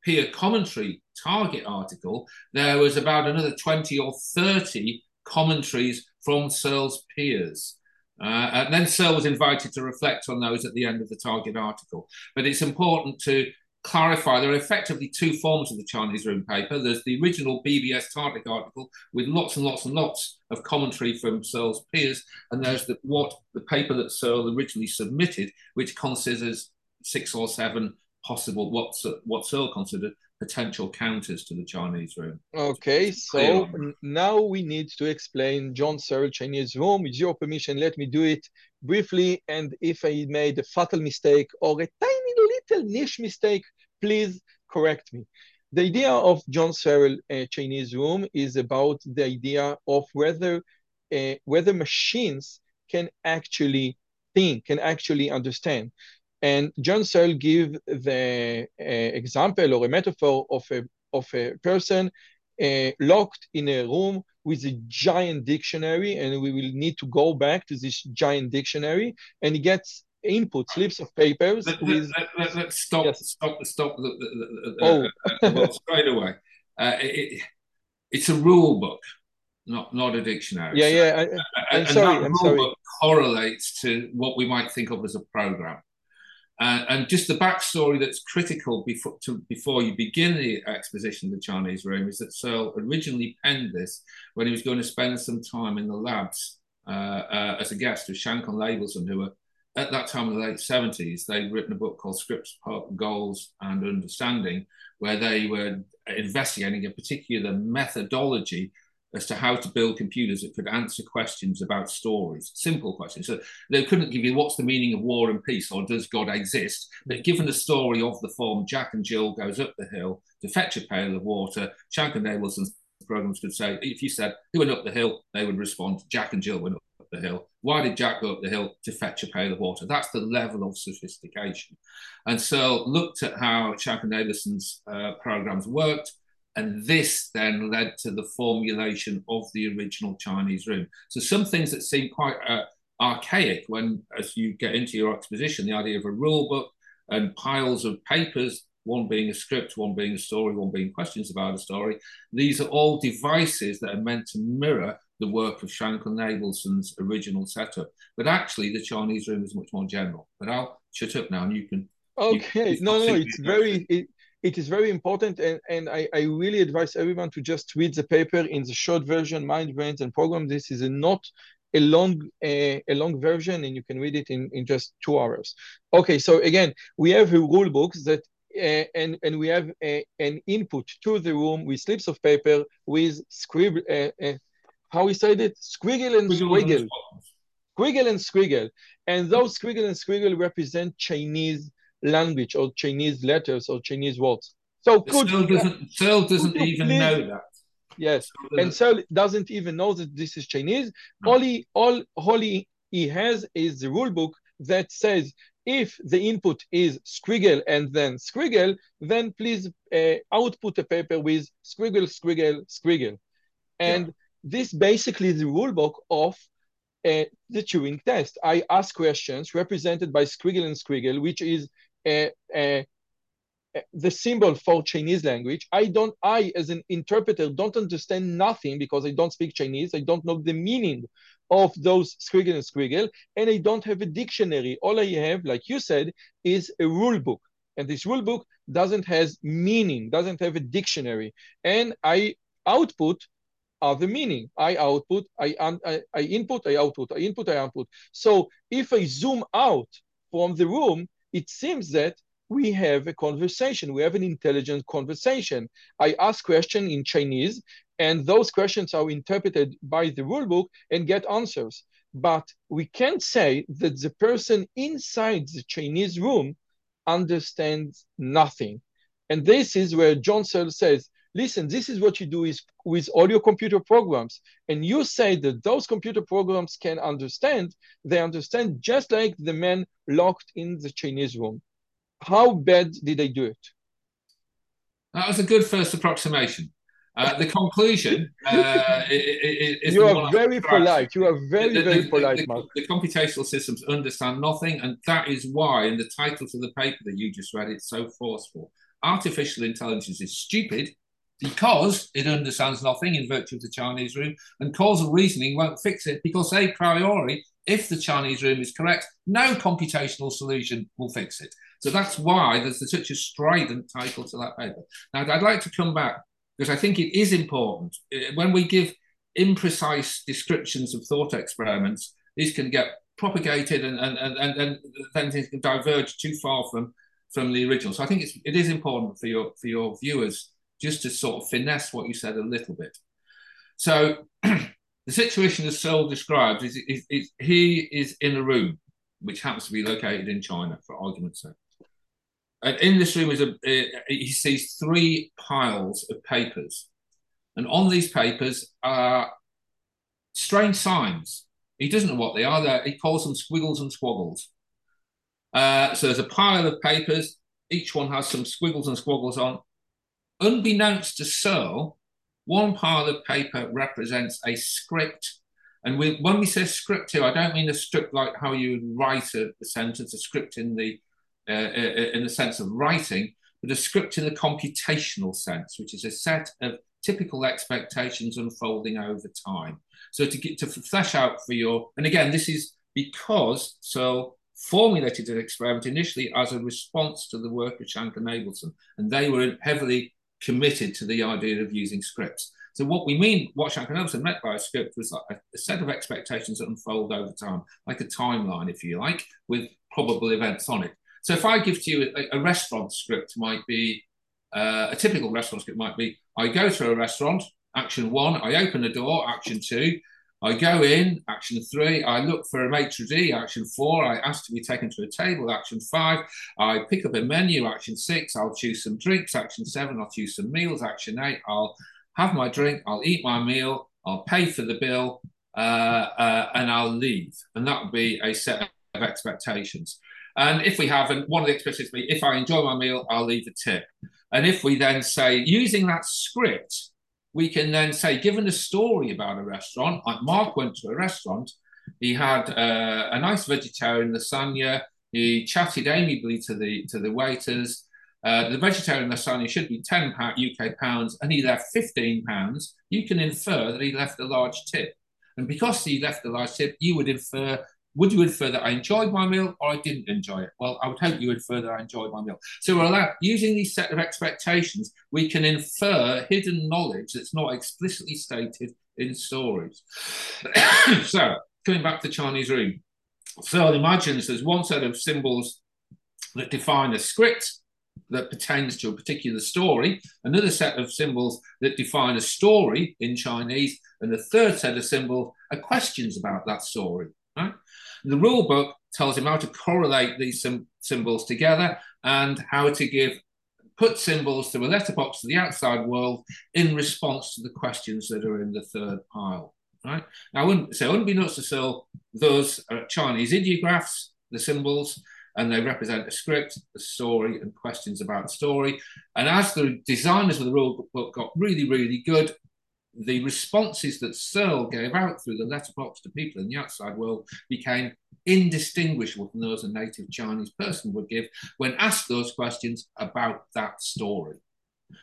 peer commentary target article, there was about another 20 or 30 commentaries from Searle's peers. And then Searle was invited to reflect on those at the end of the target article. But it's important to clarify there are effectively 2 forms of the Chinese Room paper. There's the original BBS target article with lots and lots and lots of commentary from Searle's peers, and there's the paper that Searle originally submitted, which considers 6 or 7 possible, what Searle considered potential counters to the Chinese Room. Okay, so now we need to explain John Searle, Chinese Room. With your permission, let me do it briefly. And if I made a fatal mistake or a tiny little niche mistake, please correct me. The idea of John Searle, Chinese Room, is about the idea of whether machines can actually think, can actually understand. And John Searle gives the example or a metaphor of a person locked in a room with a giant dictionary, and we will need to go back to this giant dictionary, and he gets input slips of papers. Let's stop, yes. stop the well, straight away. It's a rule book, not a dictionary. Yeah, so, yeah. I'm sorry. Book correlates to what we might think of as a program. And just the backstory that's critical before you begin the exposition of the Chinese Room is that Searle originally penned this when he was going to spend some time in the labs as a guest with Schank and Abelson, who were, at that time in the late 70s, they'd written a book called Scripts, Goals and Understanding, where they were investigating a particular methodology as to how to build computers that could answer questions about stories, simple questions. So they couldn't give you what's the meaning of war and peace or does God exist? But given a story of the form, Jack and Jill goes up the hill to fetch a pail of water, Shank and Abelson's programs could say, if you said who went up the hill, they would respond, Jack and Jill went up the hill. Why did Jack go up the hill? To fetch a pail of water. That's the level of sophistication. And so looked at how Shank and Abelson's programs worked, and this then led to the formulation of the original Chinese Room. So some things that seem quite archaic when, as you get into your exposition, the idea of a rule book and piles of papers, one being a script, one being a story, one being questions about a story, these are all devices that are meant to mirror the work of Shank and Abelson's original setup. But actually, the Chinese Room is much more general. But I'll shut up now and you can... Okay, It is very important, and I really advise everyone to just read the paper in the short version, Mind, Brains, and Programs. This is not a long version, and you can read it in just 2 hours. Okay, so again, we have a rule book that, and we have an input to the room with slips of paper, with scribble, how we said it, squiggle and squiggle. Squiggle and squiggle. And those squiggle and squiggle represent Chinese language or Chinese letters or Chinese words. So Searle doesn't even know that. Yes, and Searle doesn't even know that this is Chinese. No. All he has is the rule book that says if the input is squiggle and then squiggle, then please output a paper with squiggle, squiggle, squiggle. And this basically is the rule book of the Turing test. I ask questions represented by squiggle and squiggle, which is the symbol for Chinese language. I as an interpreter don't understand nothing because I don't speak Chinese. I don't know the meaning of those squiggle and squiggle, and I don't have a dictionary. All I have, like you said, is a rule book. And this rule book doesn't have meaning, doesn't have a dictionary. And I output the meaning. I output, I input, I output, I input, I output. So if I zoom out from the room, it seems that we have a conversation. We have an intelligent conversation. I ask questions in Chinese, and those questions are interpreted by the rule book and get answers. But we can't say that the person inside the Chinese room understands nothing. And this is where John Searle says, listen, this is what you do is with audio computer programs. And you say that those computer programs can understand. They understand just like the man locked in the Chinese room. How bad did I do it? That was a good first approximation. The conclusion is... You are very polite. You are very polite, Mark. The computational systems understand nothing, and that is why, in the title to the paper that you just read, it's so forceful. Artificial intelligence is stupid because it understands nothing in virtue of the Chinese room, and causal reasoning won't fix it because a priori, if the Chinese room is correct, no computational solution will fix it. So that's why there's such a strident title to that paper. Now, I'd like to come back, because I think it is important. When we give imprecise descriptions of thought experiments, these can get propagated and then things can diverge too far from the original. So I think it is important for your viewers just to sort of finesse what you said a little bit. So the situation as Searle describes is he is in a room which happens to be located in China, for argument's sake. And in this room, he sees three piles of papers. And on these papers are strange signs. He doesn't know what they are. He calls them squiggles and squaggles. So there's a pile of papers. Each one has some squiggles and squaggles on. Unbeknownst to Searle, one pile of paper represents a script. And when we say script here, I don't mean a script like how you would write a sentence, a script in the sense of writing, but a script in the computational sense, which is a set of typical expectations unfolding over time. So to flesh out for your, and again, this is because Searle formulated an experiment initially as a response to the work of Schank and Abelson, and they were heavily committed to the idea of using scripts. So what Schank and Abelson meant by a script was like a set of expectations that unfold over time, like a timeline, if you like, with probable events on it. So if I give to you a restaurant script, might be a typical restaurant script might be, I go to a restaurant, action one, I open the door, action two, I go in, action three, I look for a maitre d', action four, I ask to be taken to a table, action five, I pick up a menu, action six, I'll choose some drinks, action seven, I'll choose some meals, action eight, I'll have my drink, I'll eat my meal, I'll pay for the bill, and I'll leave. And that would be a set of expectations. And if we have, and one of the expressions would be, if I enjoy my meal, I'll leave a tip. And if we then say, using that script, we can then say, given a story about a restaurant, like Mark went to a restaurant, he had a nice vegetarian lasagna, he chatted amiably to the waiters, the vegetarian lasagna should be £10 UK, and he left £15, you can infer that he left a large tip. And because he left a large tip, you would infer, would you infer that I enjoyed my meal or I didn't enjoy it? Well, I would hope you infer that I enjoyed my meal. So we're allowed, using these set of expectations, we can infer hidden knowledge that's not explicitly stated in stories. So coming back to the Chinese room. So it imagines there's one set of symbols that define a script that pertains to a particular story, another set of symbols that define a story in Chinese, and the third set of symbols are questions about that story, right? The rule book tells him how to correlate these symbols together and how to put symbols to a letterbox to the outside world in response to the questions that are in the third pile. Right? Now, unbeknownst to Searle, those are Chinese ideographs, the symbols, and they represent a script, a story, and questions about a story. And as the designers of the rule book got really, really good, the responses that Searle gave out through the letterbox to people in the outside world became indistinguishable from those a native Chinese person would give when asked those questions about that story.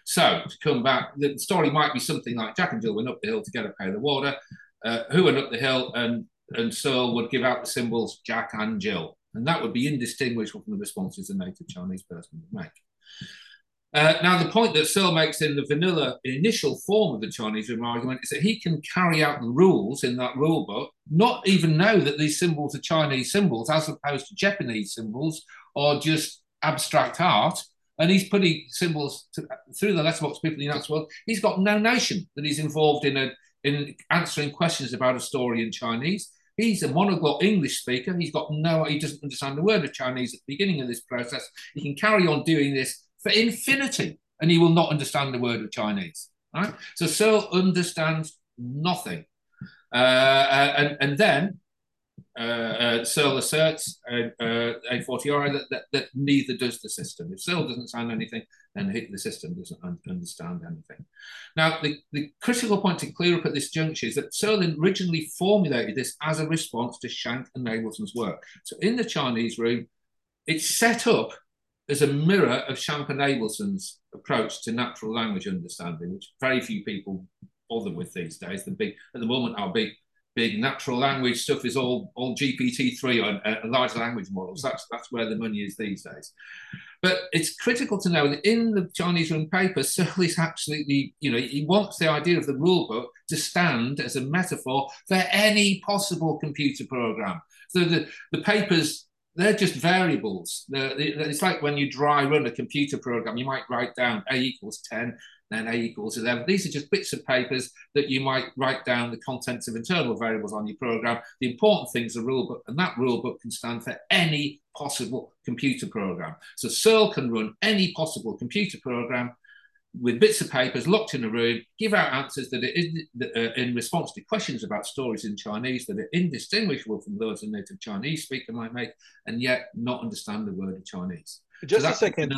So to come back, the story might be something like Jack and Jill went up the hill together to pay the water. Who went up the hill? And Searle would give out the symbols Jack and Jill. And that would be indistinguishable from the responses a native Chinese person would make. Now, the point that Searle makes in the vanilla initial form of the Chinese Room argument is that he can carry out the rules in that rule book, not even know that these symbols are Chinese symbols as opposed to Japanese symbols or just abstract art. And he's putting symbols through the letterbox people in the United world. He's got no notion that he's involved in answering questions about a story in Chinese. He's a monoglot English speaker. He's got no, he doesn't understand a word of Chinese at the beginning of this process. He can carry on doing this for infinity, and he will not understand a word of Chinese. Right? So Searle understands nothing. And then Searle asserts a fortiori that neither does the system. If Searle doesn't understand anything, then the system doesn't understand anything. Now, the critical point to clear up at this juncture is that Searle originally formulated this as a response to Schank and Abelson's work. So in the Chinese Room, it's set up as a mirror of Schank and Abelson's approach to natural language understanding, which very few people bother with these days. At the moment, our big natural language stuff is all GPT-3 and large language models. That's where the money is these days. But it's critical to know that in the Chinese Room paper, Searle is absolutely, he wants the idea of the rule book to stand as a metaphor for any possible computer program. So the papers, they're just variables. It's like when you dry run a computer program, you might write down A equals 10, then A equals 11. These are just bits of papers that you might write down the contents of internal variables on your program. The important thing is the rule book, and that rule book can stand for any possible computer program. So Searle can run any possible computer program with bits of papers locked in a room, give out answers that in response to questions about stories in Chinese that are indistinguishable from those a native Chinese speaker might make, and yet not understand the word of Chinese. Just a second.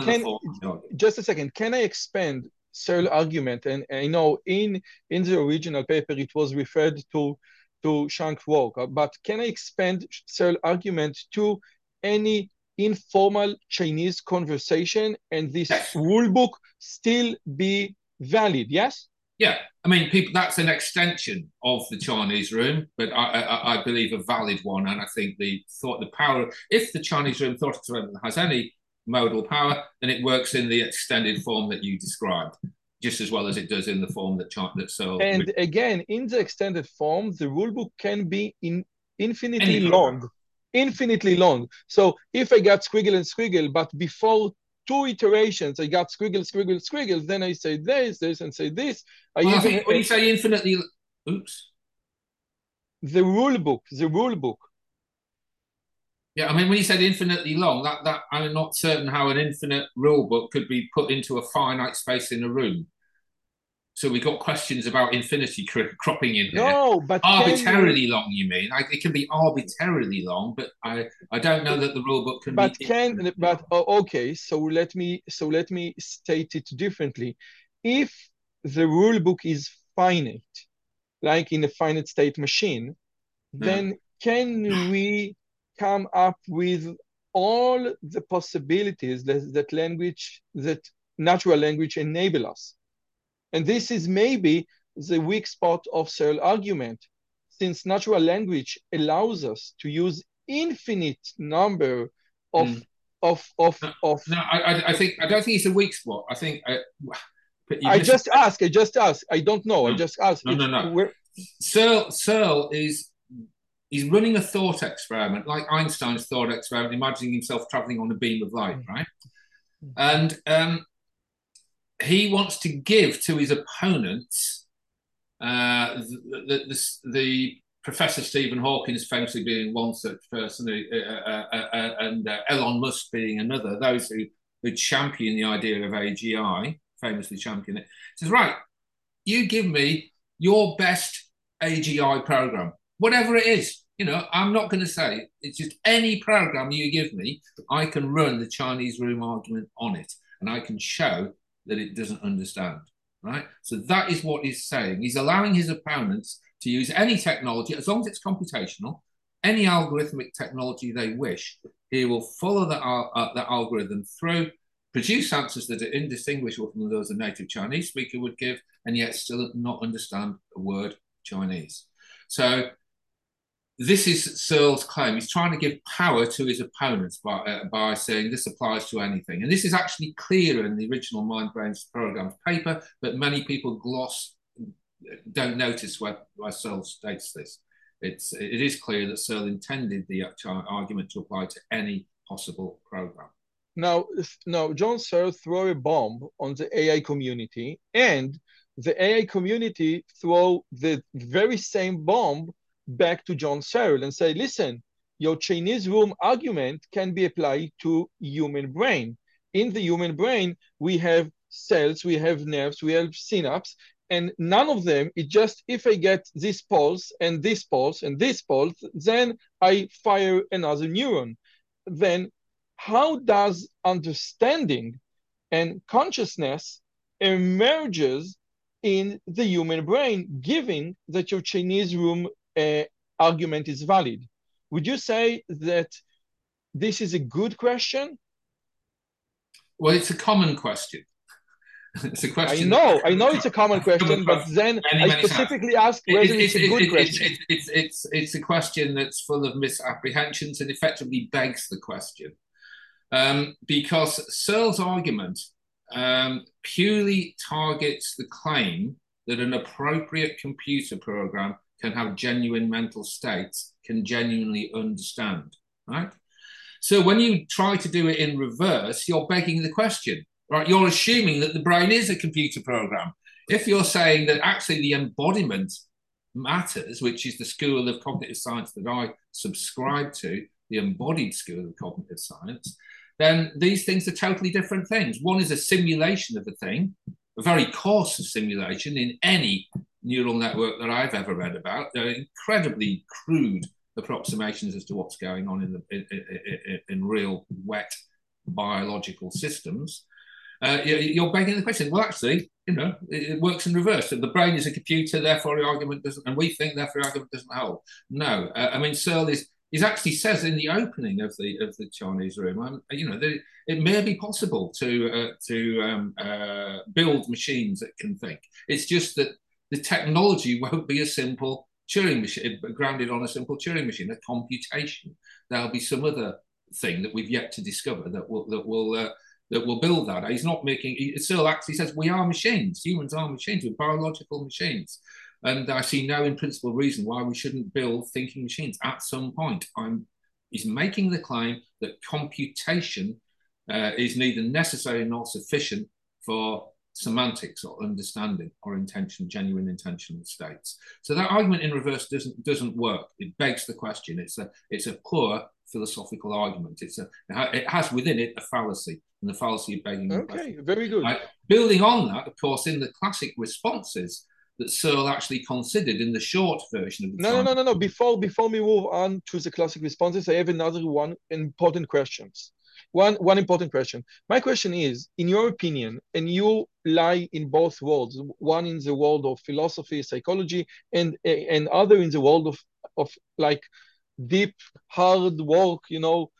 Can I expand Searle argument? And I know in the original paper it was referred to Schank's work, but can I expand Searle argument to any informal Chinese conversation and this rule book still be valid? Yes. Yeah, I mean, people, that's an extension of the Chinese Room, but I believe a valid one. And I think the power, if the Chinese Room thought has any modal power, then it works in the extended form that you described, just as well as it does in the form that Searle. And again, in the extended form, the rule book can be infinitely long. So if I got squiggle and squiggle, but before two iterations I got squiggle, squiggle, squiggle, then I say this, and say this. When you say infinitely, oops. The rule book. Yeah, I mean, when you said infinitely long, that I'm not certain how an infinite rule book could be put into a finite space in a room. So we got questions about infinity cropping in there. No, but arbitrarily long, you mean? It can be arbitrarily long, but I don't know that the rule book can. Okay, so let me state it differently. If the rule book is finite, like in a finite state machine, then can we come up with all the possibilities that natural language enable us? And this is maybe the weak spot of Searle argument, since natural language allows us to use infinite number of I don't think it's a weak spot. I think I just ask. I don't know. No. I just ask. No. Searle is. He's running a thought experiment, like Einstein's thought experiment, imagining himself traveling on a beam of light, right? And he wants to give to his opponents the Professor Stephen Hawking's famously being one such person, and Elon Musk being another, those who champion the idea of AGI, famously champion it. He says, right, you give me your best AGI program, whatever it is. I'm not going to say, it's just any program you give me, I can run the Chinese Room argument on it, and I can show that it doesn't understand, right? So that is what he's saying. He's allowing his opponents to use any technology, as long as it's computational, any algorithmic technology they wish. He will follow that algorithm through, produce answers that are indistinguishable from those a native Chinese speaker would give, and yet still not understand a word Chinese. So This is Searle's claim. He's trying to give power to his opponents by saying this applies to anything. And this is actually clearer in the original Mind, Brains, Programs paper, but many people don't notice where Searle states this. It is clear that Searle intended the argument to apply to any possible program. Now, John Searle threw a bomb on the AI community, and the AI community threw the very same bomb back to John Searle and say, listen, your Chinese room argument can be applied to human brain. In the human brain, we have cells, we have nerves, we have synapses, and none of them, it's just if I get this pulse and this pulse and this pulse, then I fire another neuron. Then how does understanding and consciousness emerges in the human brain, given that your Chinese room argument is valid? Would you say that this is a good question? Well, it's a common question. It's a question. I know it's a common question, but then I specifically ask whether it's a good question. It's a question that's full of misapprehensions and effectively begs the question. Because Searle's argument purely targets the claim that an appropriate computer program can have genuine mental states, can genuinely understand, right? So when you try to do it in reverse, you're begging the question, right? You're assuming that the brain is a computer program. If you're saying that actually the embodiment matters, which is the school of cognitive science that I subscribe to, the embodied school of cognitive science, then these things are totally different things. One is a simulation of a thing, a very coarse simulation in any neural network that I've ever read about. They're incredibly crude approximations as to what's going on in real wet biological systems. You're begging the question, well, actually, you know, it works in reverse. So the brain is a computer, therefore the argument doesn't, and we think therefore the argument doesn't hold. No, I mean, Searle actually says in the opening of the Chinese room, you know, that it may be possible to build machines that can think. It's just that the technology won't be a simple Turing machine, grounded on a simple Turing machine, a computation. There'll be some other thing that we've yet to discover that will build that. He's not making. Searle actually says we are machines. Humans are machines. We're biological machines. And I see no in-principle reason why we shouldn't build thinking machines at some point. He's making the claim that computation is neither necessary nor sufficient for semantics or understanding or intention, genuine intentional states. So that argument in reverse doesn't work. It begs the question. It's a poor philosophical argument. It has within it a fallacy, and the fallacy of begging the question. Okay, very good. Building on that, of course, in the classic responses that Searle actually considered in the short version of the No. Before we move on to the classic responses, I have another one important question. My question is, in your opinion, and you lie in both worlds, one in the world of philosophy, psychology, and other in the world of like deep, hard work, you know,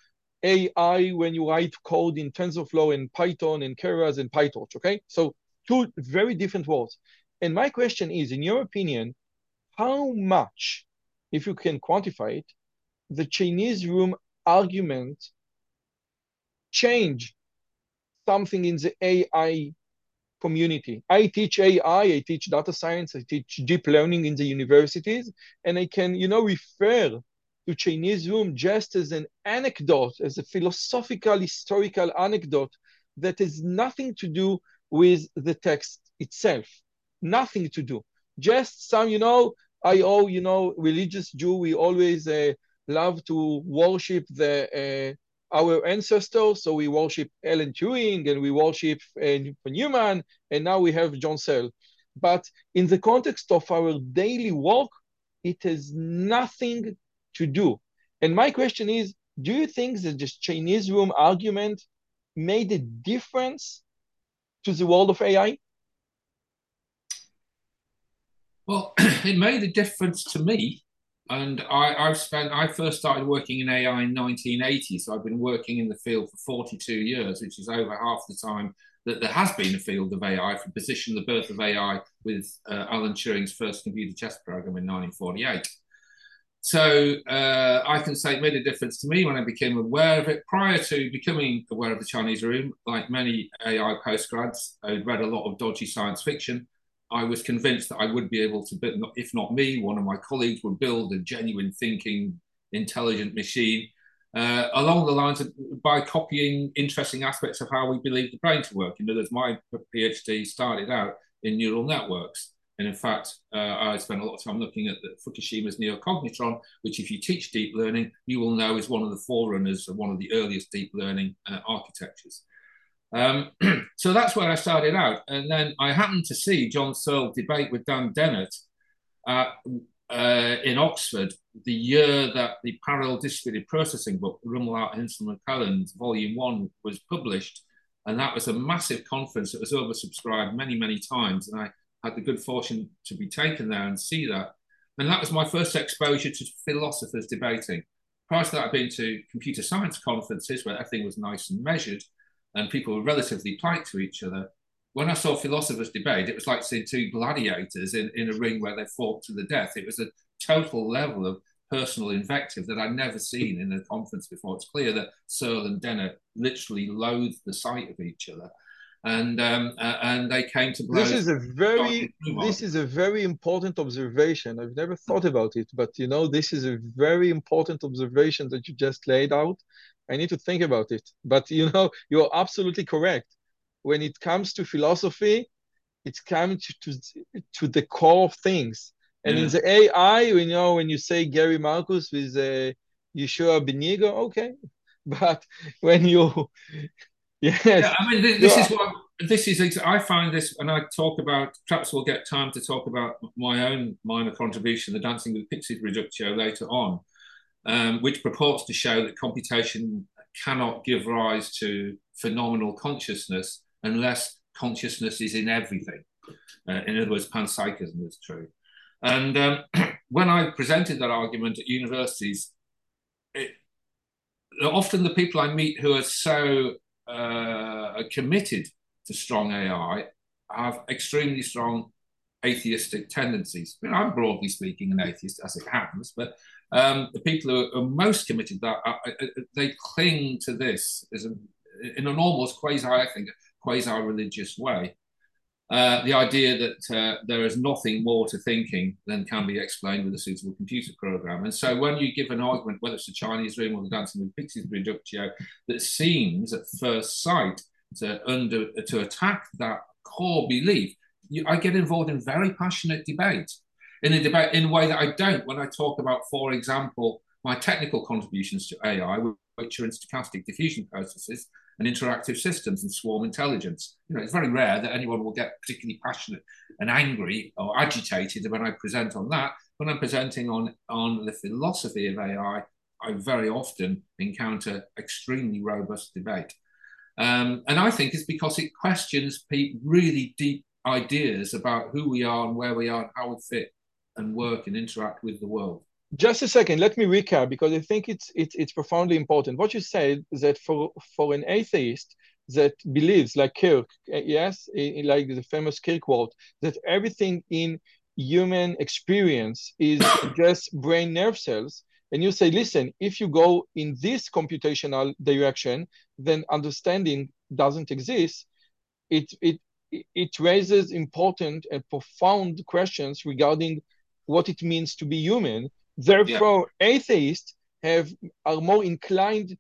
AI, when you write code in TensorFlow and Python and Keras and PyTorch, okay? So two very different worlds. And my question is, in your opinion, how much, if you can quantify it, the Chinese room argument change something in the AI community? I teach AI, I teach data science, I teach deep learning in the universities, and I can, you know, refer to Chinese room just as an anecdote, as a philosophical, historical anecdote that has nothing to do with the text itself. Nothing to do, just some, you know, religious Jew, we always love to worship our ancestors, so we worship Alan Turing and we worship Newman, and now we have John Searle. But in the context of our daily work, it has nothing to do. And my question is, do you think that this Chinese room argument made a difference to the world of AI? Well, it made a difference to me, and I first started working in AI in 1980, so I've been working in the field for 42 years, which is over half the time that there has been a field of AI, from Position the Birth of AI with Alan Turing's first computer chess program in 1948. So I can say it made a difference to me when I became aware of it. Prior to becoming aware of the Chinese Room, like many AI postgrads, I'd read a lot of dodgy science fiction. I was convinced that I would be able to, if not me, one of my colleagues would build a genuine thinking, intelligent machine along the lines of by copying interesting aspects of how we believe the brain to work. In other words, my PhD started out in neural networks. And in fact, I spent a lot of time looking at the Fukushima's neocognitron, which if you teach deep learning, you will know is one of the forerunners of one of the earliest deep learning architectures. So that's where I started out. And then I happened to see John Searle debate with Dan Dennett in Oxford, the year that the Parallel Distributed Processing book, Rumelaar, Hinson and Collins, Volume 1 was published. And that was a massive conference that was oversubscribed many, many times. And I had the good fortune to be taken there and see that. And that was my first exposure to philosophers debating. Prior to that, I'd been to computer science conferences where everything was nice and measured and people were relatively polite to each other. When I saw philosophers debate, it was like seeing two gladiators in a ring where they fought to the death. It was a total level of personal invective that I'd never seen in a conference before. It's clear that Searle and Dennett literally loathed the sight of each other. And they came to blows. This is a very important observation. I've never thought about it, but you know, this is a very important observation that you just laid out. I need to think about it. But you know, you're absolutely correct. When it comes to philosophy, it's coming to the core of things. And in the AI, you know, when you say Gary Marcus with Yeshua Benigo, okay. But when you yes. Yeah, I mean, I find this, and I talk about, perhaps we'll get time to talk about my own minor contribution, the Dancing with Pixies reductio later on, which purports to show that computation cannot give rise to phenomenal consciousness unless consciousness is in everything. In other words, panpsychism is true. And when I presented that argument at universities, often the people I meet who are so committed to strong AI have extremely strong atheistic tendencies. I mean, I'm broadly speaking an atheist as it happens, but the people who are most committed to that they cling to this as in an almost quasi-religious way. The idea that there is nothing more to thinking than can be explained with a suitable computer program. And so when you give an argument, whether it's the Chinese Room or the Dancing with Pixies reductio, that seems at first sight to attack that core belief, I get involved in very passionate debate. In a way that I don't when I talk about, for example, my technical contributions to AI, which are in stochastic diffusion processes, and interactive systems and swarm intelligence. You know, it's very rare that anyone will get particularly passionate and angry or agitated when I present on that. When I'm presenting on the philosophy of AI, I very often encounter extremely robust debate. And I think it's because it questions really deep ideas about who we are and where we are and how we fit and work and interact with the world. Just a second, let me recap, because I think it's profoundly important. What you said is that for an atheist that believes, like Kirk, yes, like the famous Kirk quote, that everything in human experience is just brain nerve cells, and you say, listen, if you go in this computational direction, then understanding doesn't exist, it raises important and profound questions regarding what it means to be human. Therefore, yeah. Atheists are more inclined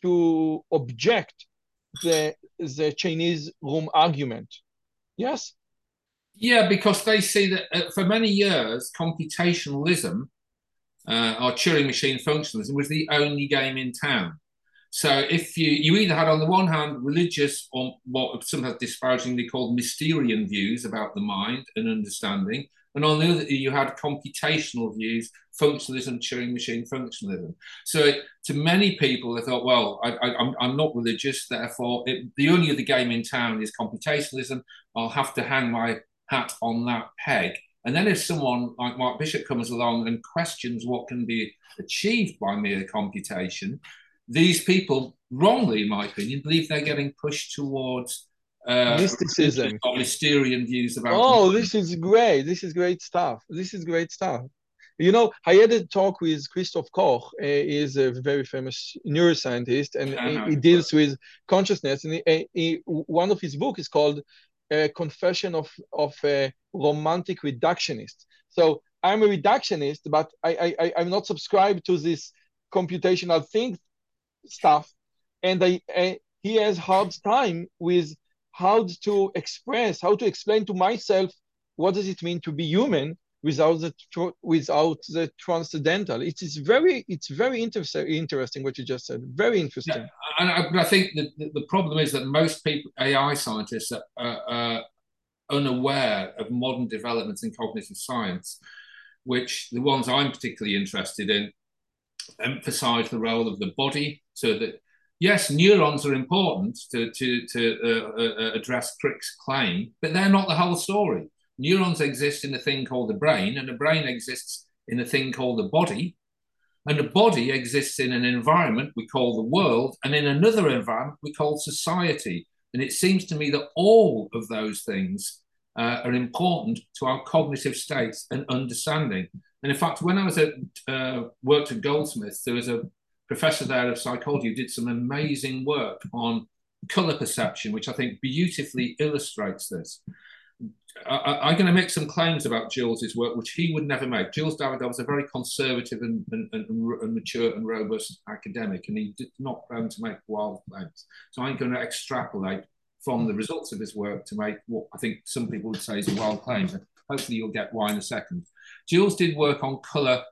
to object the Chinese Room argument. Yes? Yeah, because they see that for many years, computationalism or Turing machine functionalism was the only game in town. So if you either had on the one hand religious or what some have disparagingly called Mysterian views about the mind and understanding, and on the other, you had computational views, functionalism, Turing machine functionalism. So to many people, they thought, well, I'm not religious, therefore the only other game in town is computationalism. I'll have to hang my hat on that peg. And then if someone like Mark Bishop comes along and questions what can be achieved by mere computation, these people, wrongly in my opinion, believe they're getting pushed towards mysticism or Mysterian views about. This is great stuff. You know, I had a talk with Christoph Koch, is a very famous neuroscientist, and he deals with consciousness. And he, one of his books is called Confession of a Romantic Reductionist. So I'm a reductionist, but I'm not subscribed to this computational thing stuff. And he has hard time with how to explain to myself what does it mean to be human without the transcendental. It's very interesting what you just said. Very interesting. Yeah, and I think the problem is that most people, AI scientists, are unaware of modern developments in cognitive science, which the ones I'm particularly interested in emphasise the role of the body, so that yes, neurons are important to address Crick's claim, but they're not the whole story. Neurons exist in a thing called the brain, and the brain exists in a thing called the body, and the body exists in an environment we call the world, and in another environment we call society. And it seems to me that all of those things are important to our cognitive states and understanding. And in fact, when I was worked at Goldsmiths, there was a professor there of psychology who did some amazing work on colour perception, which I think beautifully illustrates this. I'm going to make some claims about Jules's work, which he would never make. Jules Davidoff was a very conservative and mature and robust academic, and he did not plan to make wild claims. So I'm going to extrapolate from the results of his work to make what I think some people would say is a wild claim. Hopefully you'll get why in a second. Jules did work on colour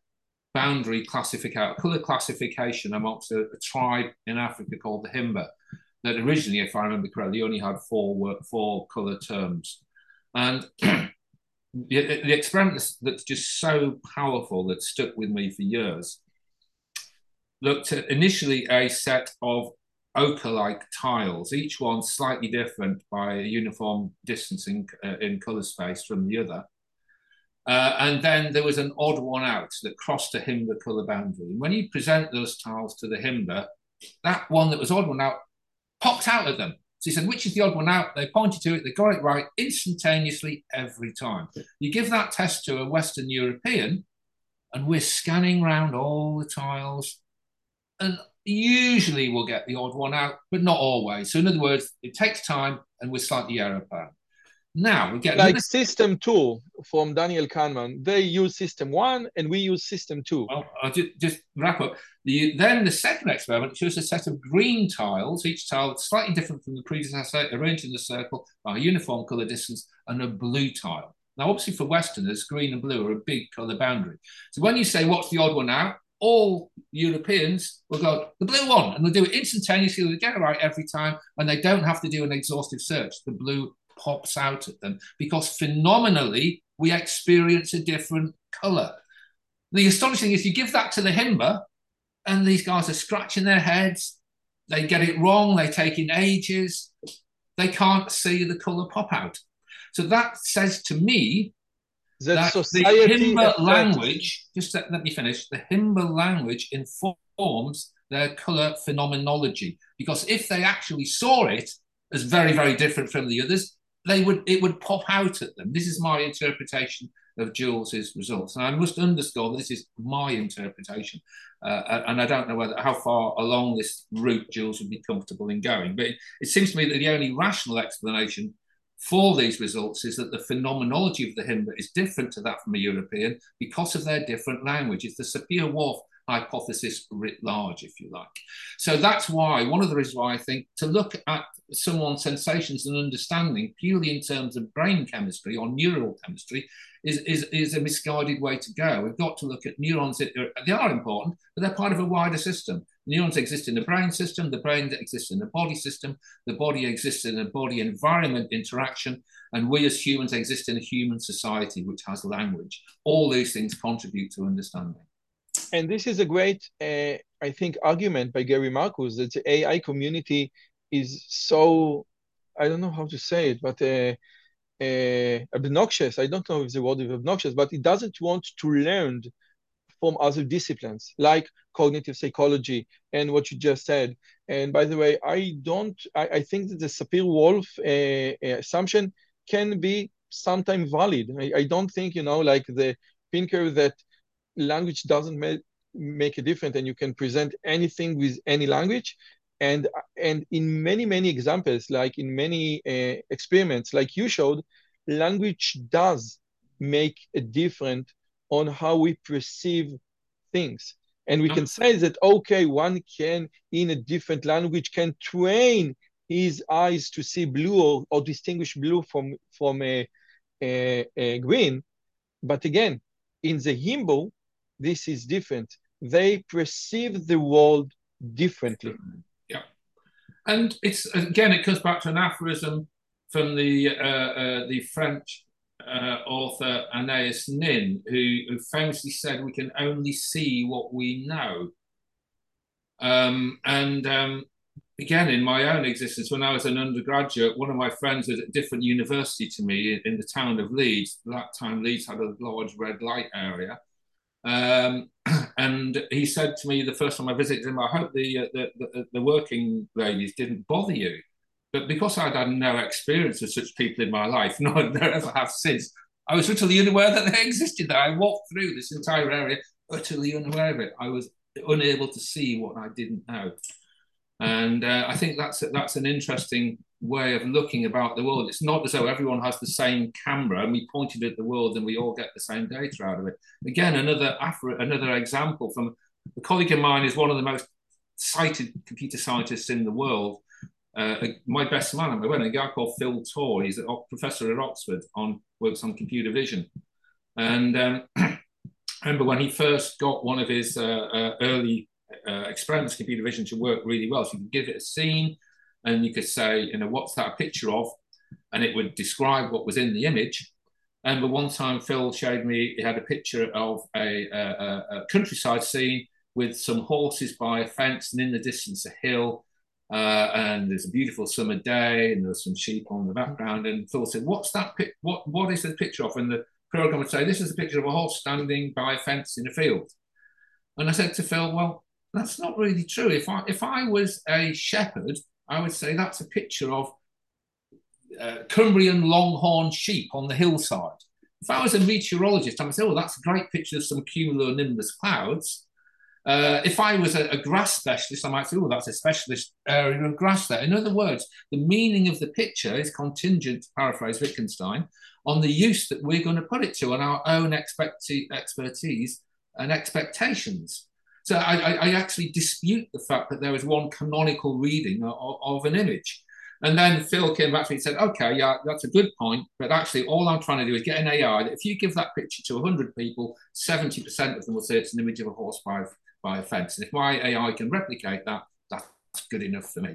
classification amongst a tribe in Africa called the Himba, that originally, if I remember correctly, only had four colour terms. And the experiment that's just so powerful, that stuck with me for years, looked at initially a set of ochre-like tiles, each one slightly different by a uniform distance in colour space from the other. And then there was an odd one out that crossed a Himba colour boundary. And when you present those tiles to the Himba, that one that was odd one out popped out at them. So he said, which is the odd one out? They pointed to it, they got it right instantaneously every time. You give that test to a Western European, and we're scanning round all the tiles, and usually we'll get the odd one out, but not always. So in other words, it takes time, and we're slightly error-bound. Now we get like system 2 from Daniel Kahneman. They use system 1 and we use system 2. Well, I'll just wrap up. Then the second experiment shows a set of green tiles, each tile slightly different from the previous essay, arranged in a circle by a uniform colour distance, and a blue tile. Now, obviously for Westerners, green and blue are a big colour boundary. So when you say, what's the odd one out? All Europeans will go, the blue one, and they'll do it instantaneously. They'll get it right every time, and they don't have to do an exhaustive search. The blue pops out at them because phenomenally we experience a different colour. The astonishing thing is, you give that to the Himba, and these guys are scratching their heads, they get it wrong, they take in ages, they can't see the colour pop out. So that says to me that the Himba language, just let me finish, the Himba language informs their colour phenomenology, because if they actually saw it as very, very different from the others, it would pop out at them. This is my interpretation of Jules's results, and I must underscore that this is my interpretation, and I don't know how far along this route Jules would be comfortable in going. But it seems to me that the only rational explanation for these results is that the phenomenology of the Himba is different to that from a European because of their different language. It's the Sapir-Whorf hypothesis writ large, if you like. So that's why, one of the reasons why I think to look at someone's sensations and understanding purely in terms of brain chemistry or neural chemistry is a misguided way to go. We've got to look at neurons. They are important, but they're part of a wider system. Neurons exist in the brain system, the brain exists in the body system, the body exists in a body-environment interaction, and we as humans exist in a human society which has language. All these things contribute to understanding. And this is a great, I think, argument by Gary Marcus, that the AI community is so, I don't know how to say it, but obnoxious. I don't know if the word is obnoxious, but it doesn't want to learn from other disciplines like cognitive psychology and what you just said. And by the way, I think that the Sapir-Whorf assumption can be sometimes valid. I don't think, like the thinker that language doesn't make a difference, and you can present anything with any language. And in many examples, like in many experiments, like you showed, language does make a difference on how we perceive things. And we can say that, okay, one can, in a different language, can train his eyes to see blue or distinguish blue from a green. But again, in the Himba, this is different. They perceive the world differently. Yeah. And it's, again, it comes back to an aphorism from the French author Anais Nin, who famously said, we can only see what we know. Again, in my own existence, when I was an undergraduate, one of my friends was at a different university to me in the town of Leeds. At that time, Leeds had a large red light area. And he said to me the first time I visited him, I hope the working ladies didn't bother you. But because I'd had no experience of such people in my life, nor ever have since, I was utterly unaware that they existed. I walked through this entire area utterly unaware of it. I was unable to see what I didn't know. And I think that's an interesting way of looking about the world. It's not as though everyone has the same camera and we pointed at the world and we all get the same data out of it. Again, another example from a colleague of mine is one of the most cited computer scientists in the world. My best man, a guy called Phil Torr. He's a professor at Oxford, works on computer vision. And I remember when he first got one of his early experiments, computer vision, to work really well. So you could give it a scene and you could say, you know, what's that a picture of? And it would describe what was in the image. And but one time Phil showed me, he had a picture of a countryside scene with some horses by a fence and in the distance a hill. And there's a beautiful summer day and there's some sheep on the background. And Phil said, what's that? What is the picture of? And the program would say, this is a picture of a horse standing by a fence in a field. And I said to Phil, well, that's not really true. If I was a shepherd, I would say that's a picture of Cumbrian longhorn sheep on the hillside. If I was a meteorologist, I would say, oh, that's a great picture of some cumulonimbus clouds. If I was a grass specialist, I might say, oh, that's a specialist area of grass there. In other words, the meaning of the picture is contingent, to paraphrase Wittgenstein, on the use that we're going to put it to, on our own expertise and expectations. So I actually dispute the fact that there is one canonical reading of an image. And then Phil came back to me and said, okay, yeah, that's a good point, but actually all I'm trying to do is get an AI that if you give that picture to 100 people, 70% of them will say it's an image of a horse by a fence. And if my AI can replicate that, that's good enough for me.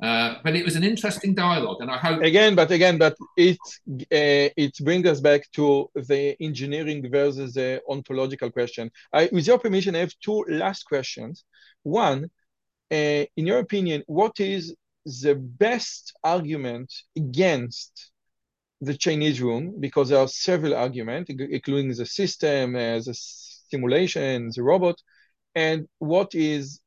But it was an interesting dialogue, and I hope... But it brings us back to the engineering versus the ontological question. With your permission, I have two last questions. One, in your opinion, what is the best argument against the Chinese room? Because there are several arguments, including the system, the simulation, the robot. And what is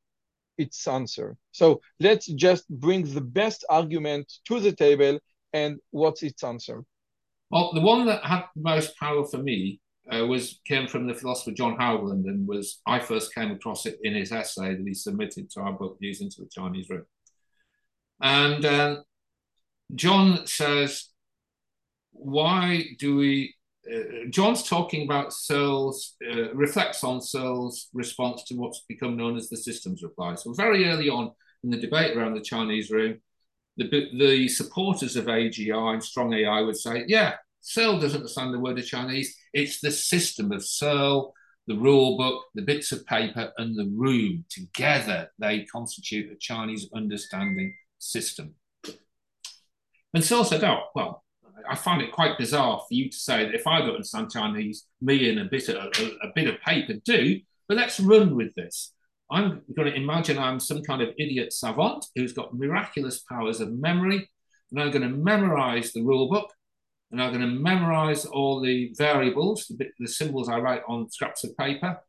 its answer? So let's just bring the best argument to the table, and what's its answer? Well, the one that had the most power for me came from the philosopher John Haugeland, and I first came across it in his essay that he submitted to our book, Views into the Chinese Room. And John says, John's talking about Searle's, reflects on Searle's response to what's become known as the systems reply. So very early on in the debate around the Chinese room, the supporters of AGI and strong AI would say, yeah, Searle doesn't understand the word of Chinese. It's the system of Searle, the rule book, the bits of paper and the room. Together, they constitute a Chinese understanding system. And Searle said, oh, well, I find it quite bizarre for you to say that if I don't understand Chinese, me and a bit of paper do, but let's run with this. I'm going to imagine I'm some kind of idiot savant who's got miraculous powers of memory, and I'm going to memorize the rule book, and I'm going to memorize all the variables, the symbols I write on scraps of paper,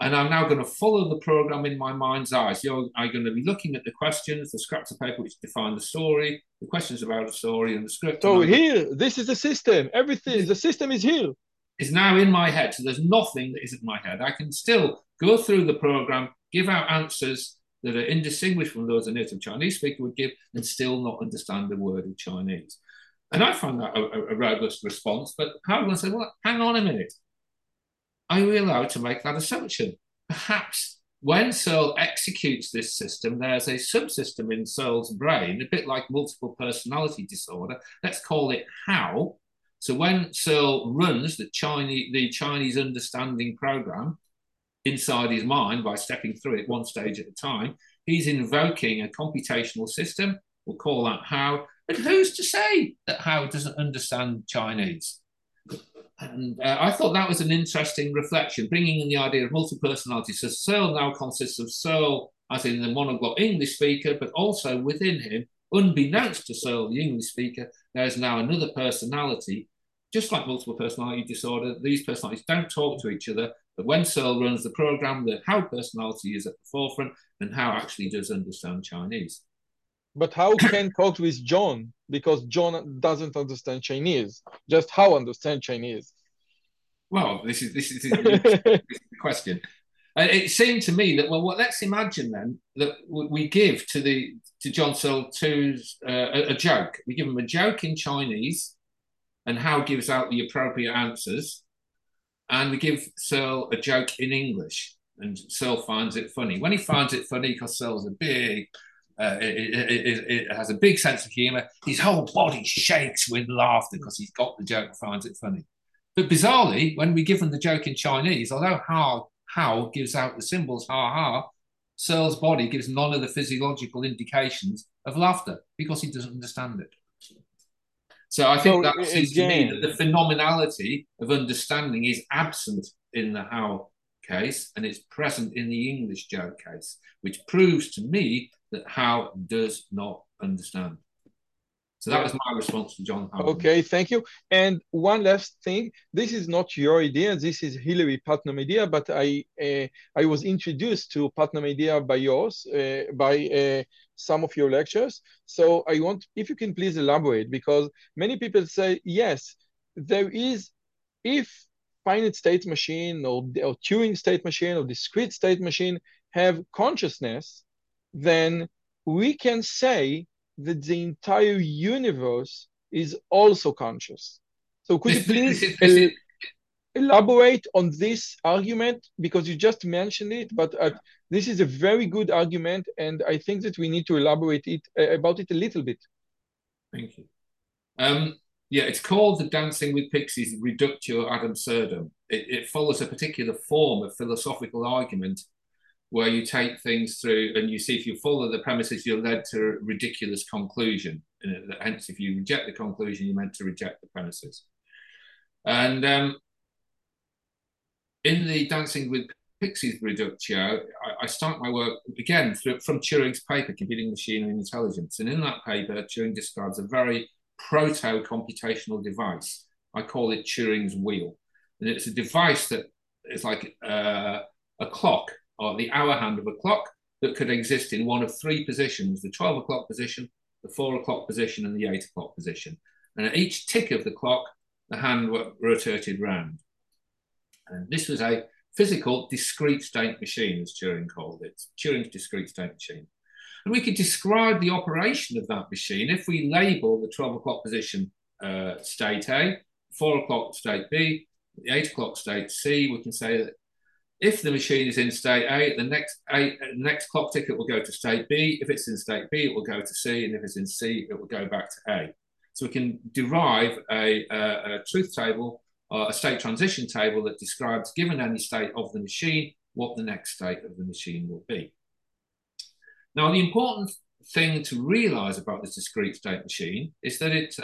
and I'm now going to follow the program in my mind's eye. So I'm going to be looking at the questions, the scraps of paper which define the story, the questions about the story and the script. So here, this is the system. Everything, the system is here. is now in my head. So there's nothing that isn't in my head. I can still go through the program, give out answers that are indistinguishable from those a native Chinese speaker would give, and still not understand the word in Chinese. And I found that a robust response, but Haugeland said, well, hang on a minute. Are we allowed to make that assumption? Perhaps when Searle executes this system, there's a subsystem in Searle's brain, a bit like multiple personality disorder. Let's call it how. So when Searle runs the Chinese understanding program inside his mind by stepping through it one stage at a time, he's invoking a computational system. We'll call that how. And who's to say that how doesn't understand Chinese? And I thought that was an interesting reflection, bringing in the idea of multi-personality. So Searle now consists of Searle, as in the monoglot English speaker, but also within him, unbeknownst to Searle, the English speaker, there's now another personality. Just like multiple personality disorder, these personalities don't talk to each other, but when Searle runs the program, the how personality is at the forefront, and how actually does understand Chinese. But how can talk with John, because John doesn't understand Chinese? Just how understand Chinese? Well, this is the question. And it seemed to me that, well, let's imagine then that we give to John Searle a joke. We give him a joke in Chinese, and how gives out the appropriate answers, and we give Searle a joke in English, and Searle finds it funny. When he finds it funny, because Searle's a big... it has a big sense of humour. His whole body shakes with laughter because he's got the joke and finds it funny. But bizarrely, when we give him the joke in Chinese, although how gives out the symbols ha-ha, Searle's body gives none of the physiological indications of laughter because he doesn't understand it. So I think that seems to me that the phenomenality of understanding is absent in the how case and it's present in the English joke case, which proves to me that how does not understand. So that was my response to John Haugeland. Okay, thank you. And one last thing, this is not your idea, this is Hilary Putnam idea, but I was introduced to Putnam idea by yours, by some of your lectures. So I want, if you can please elaborate, because many people say, yes, there is, if finite state machine or Turing state machine or discrete state machine have consciousness, then we can say that the entire universe is also conscious. So could you please elaborate on this argument? Because you just mentioned it, but this is a very good argument, and I think that we need to elaborate about it a little bit. Thank you. Yeah, it's called the Dancing with Pixies Reductio Ad Absurdum. It follows a particular form of philosophical argument where you take things through and you see if you follow the premises, you're led to a ridiculous conclusion. And hence, if you reject the conclusion, you're meant to reject the premises. And in the Dancing with Pixies Reductio, I start my work, again, from Turing's paper, Computing, Machinery and Intelligence. And in that paper, Turing describes a very proto-computational device. I call it Turing's wheel. And it's a device that is like a clock, or the hour hand of a clock, that could exist in one of three positions, the 12 o'clock position, the 4 o'clock position, and the 8 o'clock position. And at each tick of the clock, the hand rotated round. And this was a physical discrete state machine, as Turing called it, Turing's discrete state machine. And we could describe the operation of that machine if we label the 12 o'clock position state A, 4 o'clock state B, the 8 o'clock state C. We can say that if the machine is in state A, the next clock ticket will go to state B. If it's in state B, it will go to C. And if it's in C, it will go back to A. So we can derive a truth table, a state transition table that describes, given any state of the machine, what the next state of the machine will be. Now, the important thing to realize about this discrete state machine is that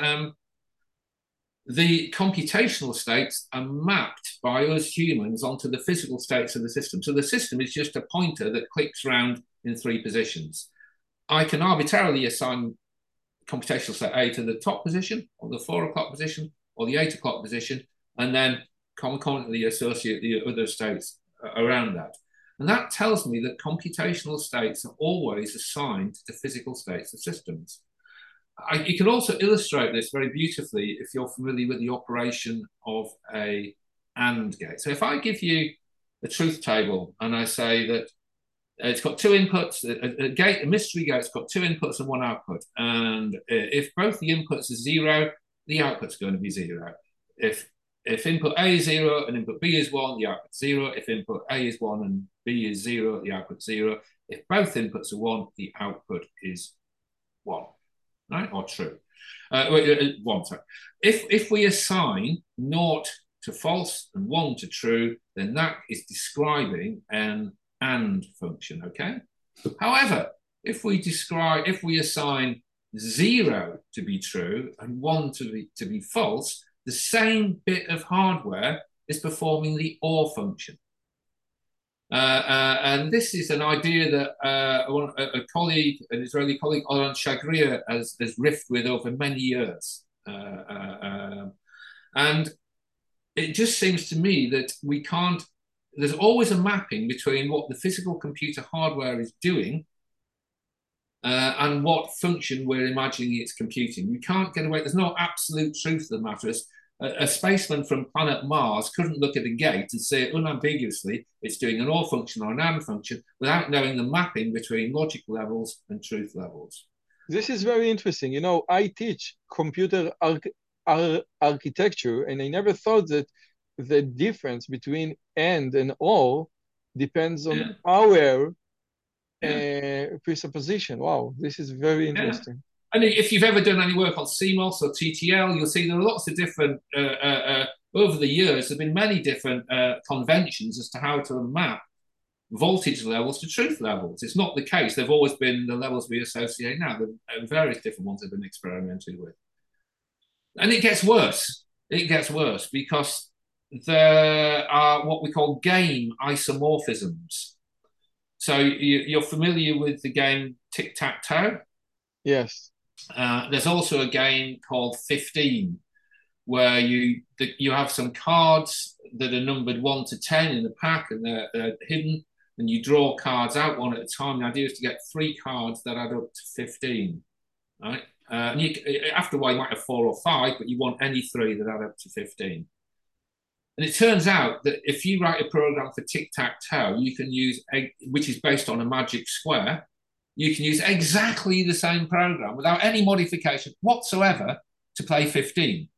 the computational states are mapped by us humans onto the physical states of the system. So the system is just a pointer that clicks round in three positions. I can arbitrarily assign computational state A to the top position, or the 4 o'clock position, or the 8 o'clock position, and then concurrently associate the other states around that. And that tells me that computational states are always assigned to physical states of systems. You can also illustrate this very beautifully if you're familiar with the operation of a AND gate. So if I give you a truth table and I say that it's got two inputs, a mystery gate's got two inputs and one output, and if both the inputs are zero, the output's going to be zero. If input A is zero and input B is one, the output's zero. If input A is one and B is zero, the output's zero. If both inputs are one, the output is one, right? Or true. One, sorry. If we assign naught to false and one to true, then that is describing an AND function, okay? However, if we assign zero to be true and one to be false, the same bit of hardware is performing the OR function. And this is an idea that an Israeli colleague, Oran Shagrier, has riffed with over many years. And it just seems to me that we can't, there's always a mapping between what the physical computer hardware is doing and what function we're imagining it's computing. You can't get away, there's no absolute truth to the matter. A spaceman from planet Mars couldn't look at a gate and say unambiguously it's doing an OR function or an AND function without knowing the mapping between logic levels and truth levels. This is very interesting. You know, I teach computer architecture, and I never thought that the difference between AND and OR depends on our presupposition. Wow, this is very interesting. Yeah. And if you've ever done any work on CMOS or TTL, you'll see there are lots of different, over the years, there have been many different conventions as to how to map voltage levels to truth levels. It's not the case. They've always been the levels we associate now. The various different ones have been experimented with. And it gets worse. It gets worse because there are what we call game isomorphisms. So you're familiar with the game Tic-Tac-Toe? Yes. There's also a game called 15, where you have some cards that are numbered 1 to 10 in a pack, and they're hidden, and you draw cards out one at a time. The idea is to get 3 cards that add up to 15, right? And after a while, you might have 4 or 5, but you want any 3 that add up to 15. And it turns out that if you write a program for tic-tac-toe, you can use, which is based on a magic square, you can use exactly the same program without any modification whatsoever to play 15,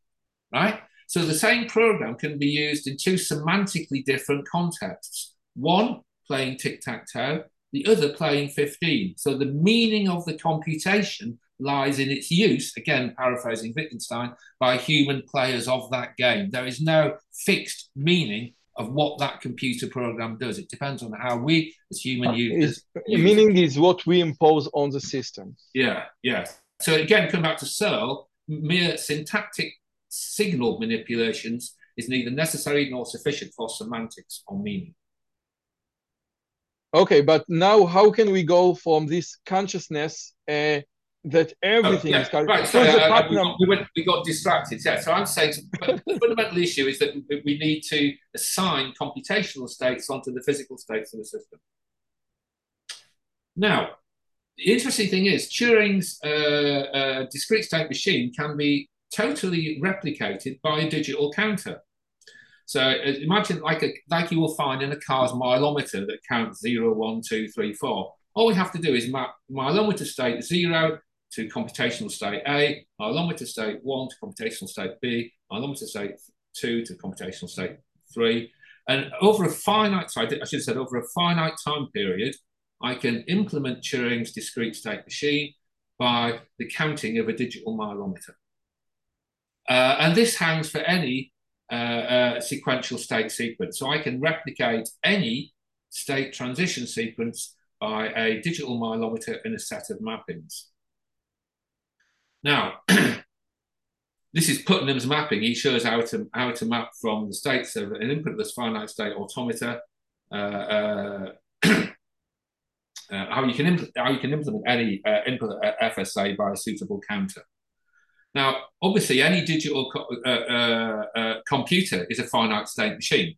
right? So the same program can be used in 2 semantically different contexts. One playing tic-tac-toe, the other playing 15. So the meaning of the computation lies in its use, again, paraphrasing Wittgenstein, by human players of that game. There is no fixed meaning of what that computer program does. It depends on how we as human users... Meaning is what we impose on the system. Yeah, yeah. So again, come back to Searle, mere syntactic signal manipulations is neither necessary nor sufficient for semantics or meaning. Okay, but now how can we go from this consciousness that everything is... Right, so we got distracted. Yeah, so I'm saying the fundamental issue is that we need to assign computational states onto the physical states of the system. Now, the interesting thing is Turing's discrete state machine can be totally replicated by a digital counter. So imagine like you will find in a car's mileometer that counts 0, 1, 2, 3, 4. All we have to do is map mileometer state 0 to computational state A, mileometer state 1 to computational state B, mileometer state 2 to computational state 3. And over a finite time period, I can implement Turing's discrete state machine by the counting of a digital mileometer. And this hangs for any sequential state sequence. So I can replicate any state transition sequence by a digital mileometer in a set of mappings. Now, this is Putnam's mapping. He shows how to map from the states of an inputless finite state automator, how you can implement any input FSA by a suitable counter. Now, obviously, any digital computer is a finite state machine.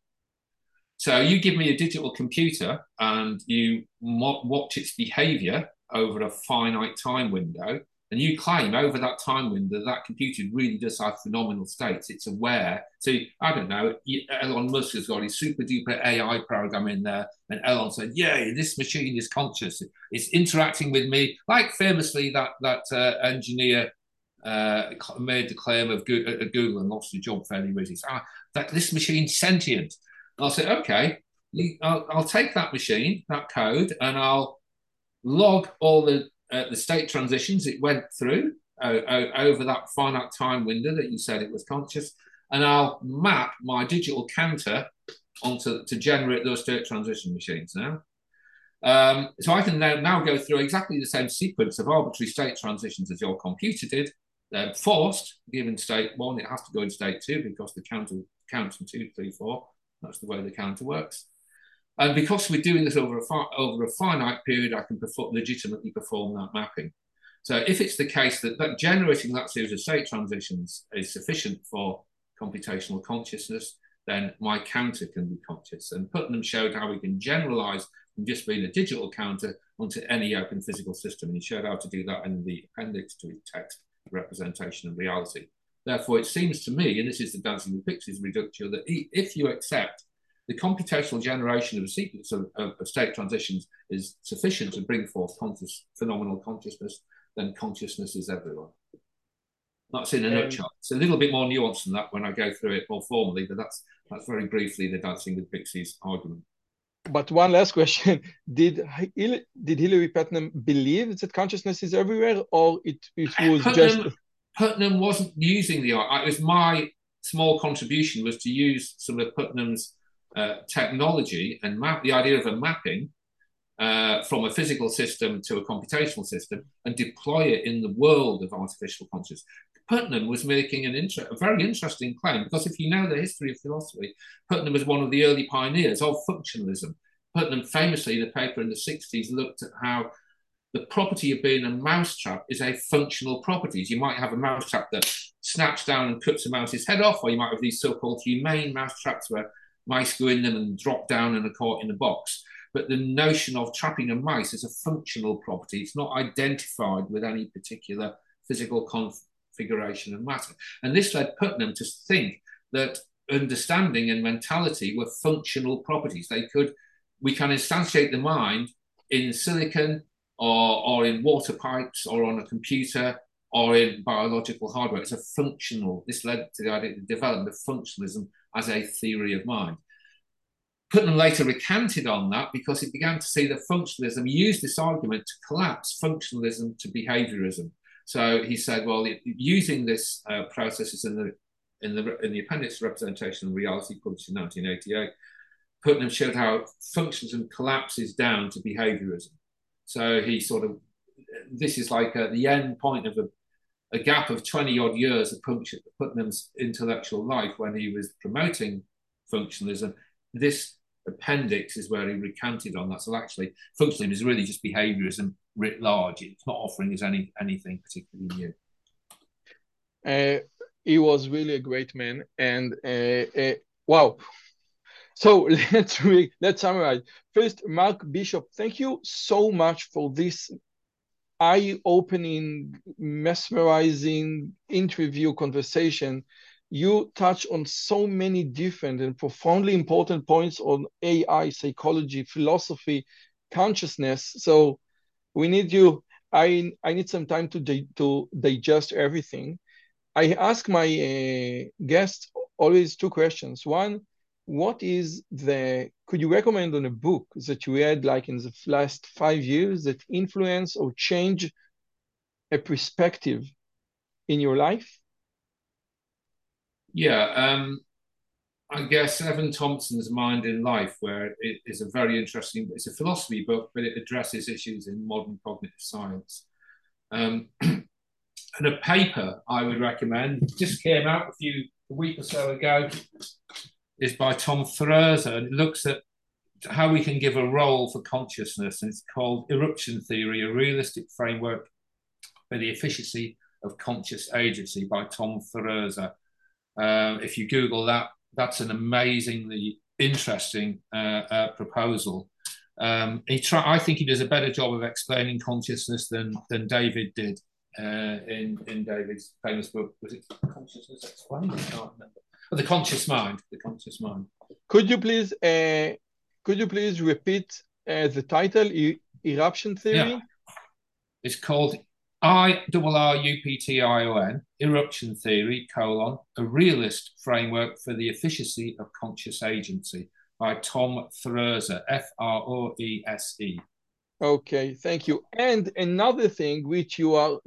So you give me a digital computer and you watch its behavior over a finite time window, And you claim over that time window that computer really does have phenomenal states. It's aware. So, I don't know, Elon Musk has got his super duper AI program in there. And Elon said, yeah, this machine is conscious. It's interacting with me. Like famously, that engineer made the claim of Google and lost his job fairly easily. So, that this machine's sentient. And I'll say, okay, I'll take that machine, that code, and I'll log all the state transitions it went through over that finite time window that you said it was conscious, and I'll map my digital counter onto to generate those state transition machines now. So I can now go through exactly the same sequence of arbitrary state transitions as your computer did. They're forced, given state one, it has to go in state two because the counter counts in 2, 3, 4. That's the way the counter works. And because we're doing this over a finite period, I can legitimately perform that mapping. So if it's the case that generating that series of state transitions is sufficient for computational consciousness, then my counter can be conscious. And Putnam showed how we can generalize from just being a digital counter onto any open physical system. And he showed how to do that in the appendix to his text, Representation and Reality. Therefore, it seems to me, and this is the Dancing with Pixies reductio, that if you accept the computational generation of a sequence of state transitions is sufficient to bring forth phenomenal consciousness, then consciousness is everywhere. That's in a nutshell. It's a little bit more nuanced than that when I go through it more formally, but that's very briefly the Dancing with Pixies argument. But one last question. Did Hilary Putnam believe that consciousness is everywhere, or Putnam wasn't using the art. It was my small contribution was to use some of Putnam's technology and map the idea of a mapping from a physical system to a computational system and deploy it in the world of artificial consciousness. Putnam was making a very interesting claim, because if you know the history of philosophy, Putnam was one of the early pioneers of functionalism. Putnam famously, in a paper in the 60s, looked at how the property of being a mousetrap is a functional property. You might have a mousetrap that snaps down and cuts a mouse's head off, or you might have these so-called humane mousetraps where mice go in them and drop down and are caught in a box. But the notion of trapping a mouse is a functional property. It's not identified with any particular physical configuration of matter. And this led Putnam to think that understanding and mentality were functional properties. We can instantiate the mind in silicon or in water pipes or on a computer or in biological hardware. It's a functional. This led to the idea of the development of functionalism as a theory of mind. Putnam later recanted on that because he began to see that functionalism used this argument to collapse functionalism to behaviorism. So he said, well, using this process is in the appendix to Representation and Reality, published in 1988, Putnam showed how functionalism collapses down to behaviorism. So he this is like the end point of a gap of 20-odd years of Putnam's intellectual life when he was promoting functionalism. This appendix is where he recanted on that. So actually, functionalism is really just behaviorism writ large. It's not offering us anything particularly new. He was really a great man. And wow. So let's summarize. First, Mark Bishop, thank you so much for this eye-opening, mesmerizing interview conversation. You touch on so many different and profoundly important points on AI, psychology, philosophy, consciousness. So we need you. I need some time to digest everything. I ask my guests always two questions. One, could you recommend on a book that you read like in the last 5 years that influence or change a perspective in your life? Yeah, I guess Evan Thompson's Mind in Life, where it is a very interesting, it's a philosophy book, but it addresses issues in modern cognitive science. And a paper I would recommend, just came out a week or so ago, is by Tom Froese, and it looks at how we can give a role for consciousness, and it's called Eruption Theory, a Realistic Framework for the Efficiency of Conscious Agency by Tom Froese. If you Google that, that's an amazingly interesting proposal. I think he does a better job of explaining consciousness than David did. in David's famous book. Was it Consciousness Explained? I can't remember. Oh, The Conscious Mind. The Conscious Mind. Could you please repeat the title? Eruption theory. Yeah. It's called IRRUPTION, Eruption Theory, A Realist Framework for the Efficiency of Conscious Agency, by Tom Froese, F-R-O-E-S-E. Okay, thank you. And another thing, which you are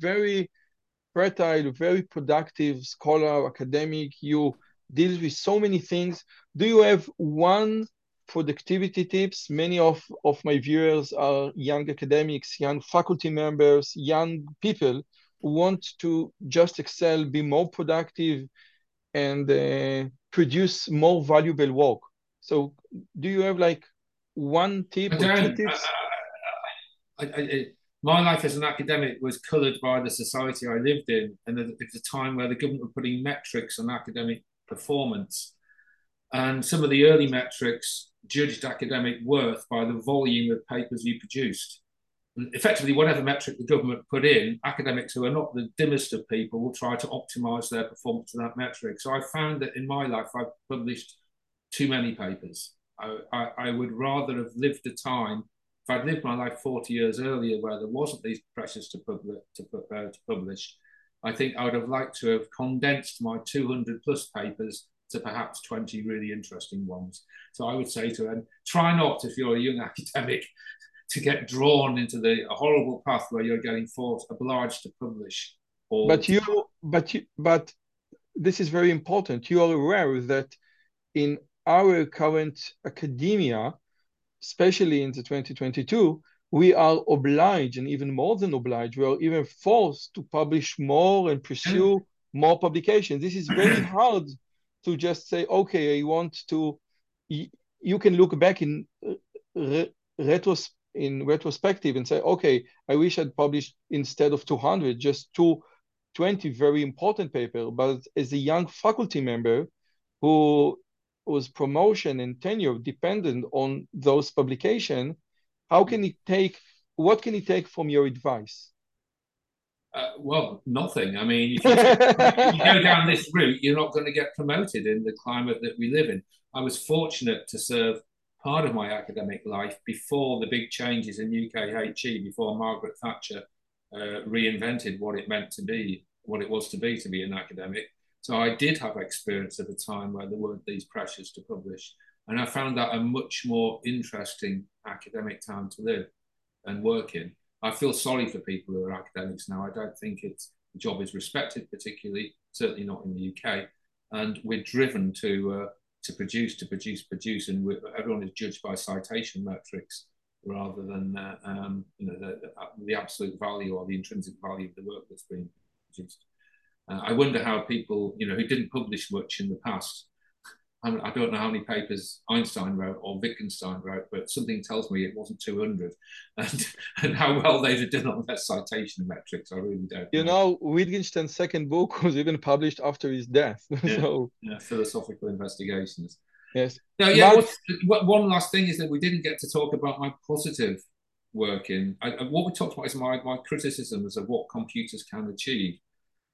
very fertile, very productive scholar, academic, you deal with so many things. Do you have one productivity tips? Many of my viewers are young academics, young faculty members, young people who want to just excel, be more productive, and produce more valuable work. So do you have like one tip or two tips? My life as an academic was coloured by the society I lived in, and at the time where the government were putting metrics on academic performance. And some of the early metrics judged academic worth by the volume of papers you produced. And effectively, whatever metric the government put in, academics who are not the dimmest of people will try to optimise their performance to that metric. So I found that in my life, I've published too many papers. I would rather have lived a time, if I'd lived my life 40 years earlier where there wasn't these pressures to publish, I think I would have liked to have condensed my 200 plus papers to perhaps 20 really interesting ones. So I would say to them, try not, if you're a young academic, to get drawn into the horrible path where you're getting forced, obliged to publish. Or but this is very important. You are aware that in our current academia, especially in the 2022, we are obliged, and even more than obliged, we are even forced to publish more and pursue more publications. This is very hard to just say, okay, I want to, you can look back in retrospective and say, okay, I wish I'd published instead of 200, just 220 very important papers. But as a young faculty member who was promotion and tenure dependent on those publications, how can it take, what can it take from your advice? Well, nothing. I mean, if you go down this route, you're not going to get promoted in the climate that we live in. I was fortunate to serve part of my academic life before the big changes in UKHE, before Margaret Thatcher reinvented what it meant to be, what it was to be an academic. So I did have experience of a time where there weren't these pressures to publish. And I found that a much more interesting academic time to live and work in. I feel sorry for people who are academics now. I don't think the job is respected particularly, certainly not in the UK. And we're driven to produce, and everyone is judged by citation metrics rather than the absolute value or the intrinsic value of the work that's been produced. I wonder how people, who didn't publish much in the past. I don't know how many papers Einstein wrote or Wittgenstein wrote, but something tells me it wasn't 200. And how well they'd have done on that citation metrics, I really don't know. Wittgenstein's second book was even published after his death. Yeah, so philosophical investigations. Yes. Now, yeah. One last thing is that we didn't get to talk about my positive work in. What we talked about is my criticisms of what computers can achieve.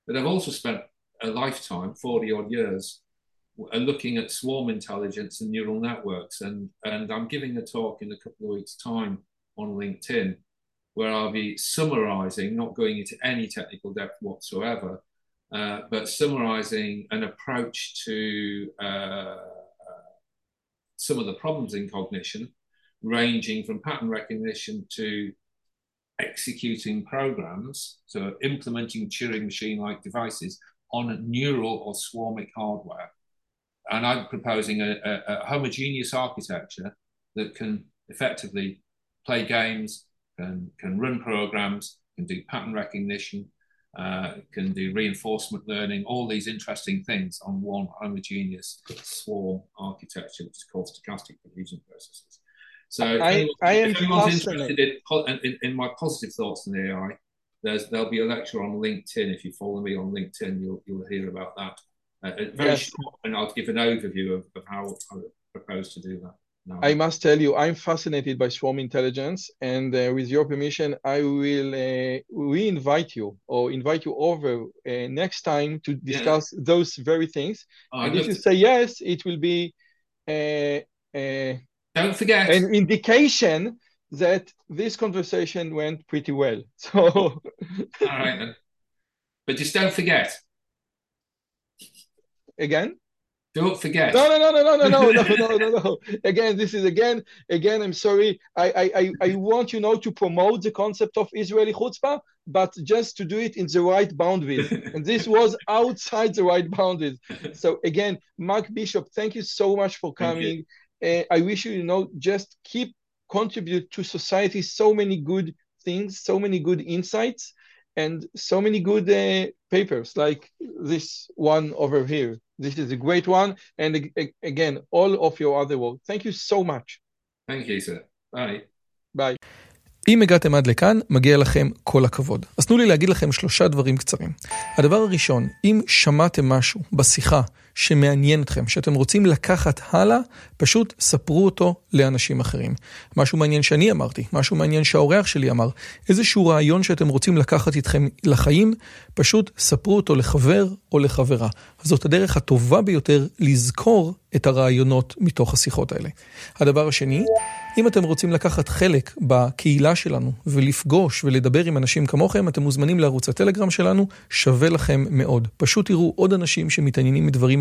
But I've also spent a lifetime, 40-odd years, looking at swarm intelligence and neural networks, and I'm giving a talk in a couple of weeks' time on LinkedIn where I'll be summarizing, not going into any technical depth whatsoever, but summarizing an approach to some of the problems in cognition, ranging from pattern recognition to executing programs, so implementing Turing machine-like devices on neural or swarmic hardware. And I'm proposing a homogeneous architecture that can effectively play games, can run programs, can do pattern recognition, can do reinforcement learning, all these interesting things on one homogeneous swarm architecture, which is called stochastic diffusion processes. So if anyone's interested in my positive thoughts on AI, there'll be a lecture on LinkedIn. If you follow me on LinkedIn, you'll hear about that. Very short, and I'll give an overview of how I propose to do that. No. I must tell you, I'm fascinated by swarm intelligence, and with your permission, I will re-invite you or invite you over next time to discuss those very things. Oh, and if you say yes, it will be don't forget an indication that this conversation went pretty well. So, all right then. But just don't forget. Again. Don't forget. No. Again, this is again, I'm sorry. I want, you know, to promote the concept of Israeli chutzpah, but just to do it in the right boundaries. And this was outside the right boundaries. So again, Mark Bishop, thank you so much for coming. I wish you, you know, just keep contribute to society so many good things, so many good insights, and so many good papers like this one over here. This is a great one. And again, all of your other work. Thank you so much. Thank you, sir. Bye. Bye. אם הגעתם עד לכאן, מגיע לכם כל הכבוד. אז תנו לי להגיד לכם שלושה דברים קצרים. הדבר הראשון, אם שמעתם משהו בשיחה שמעניין אתכם, שאתם רוצים לקחת הלאה, פשוט ספרו אותו לאנשים אחרים. משהו מעניין שאני אמרתי, משהו מעניין שהאורח שלי אמר, איזשהו רעיון שאתם רוצים לקחת איתכם לחיים, פשוט ספרו אותו לחבר או לחברה. זאת הדרך הטובה ביותר לזכור את הרעיונות מתוך השיחות האלה. הדבר השני, אם אתם רוצים לקחת חלק בקהילה שלנו ולפגוש ולדבר עם אנשים כמוכם, אתם מוזמנים לערוץ הטלגרם שלנו, שווה לכם מאוד. פשוט תראו עוד אנשים שמתעניינים מדברים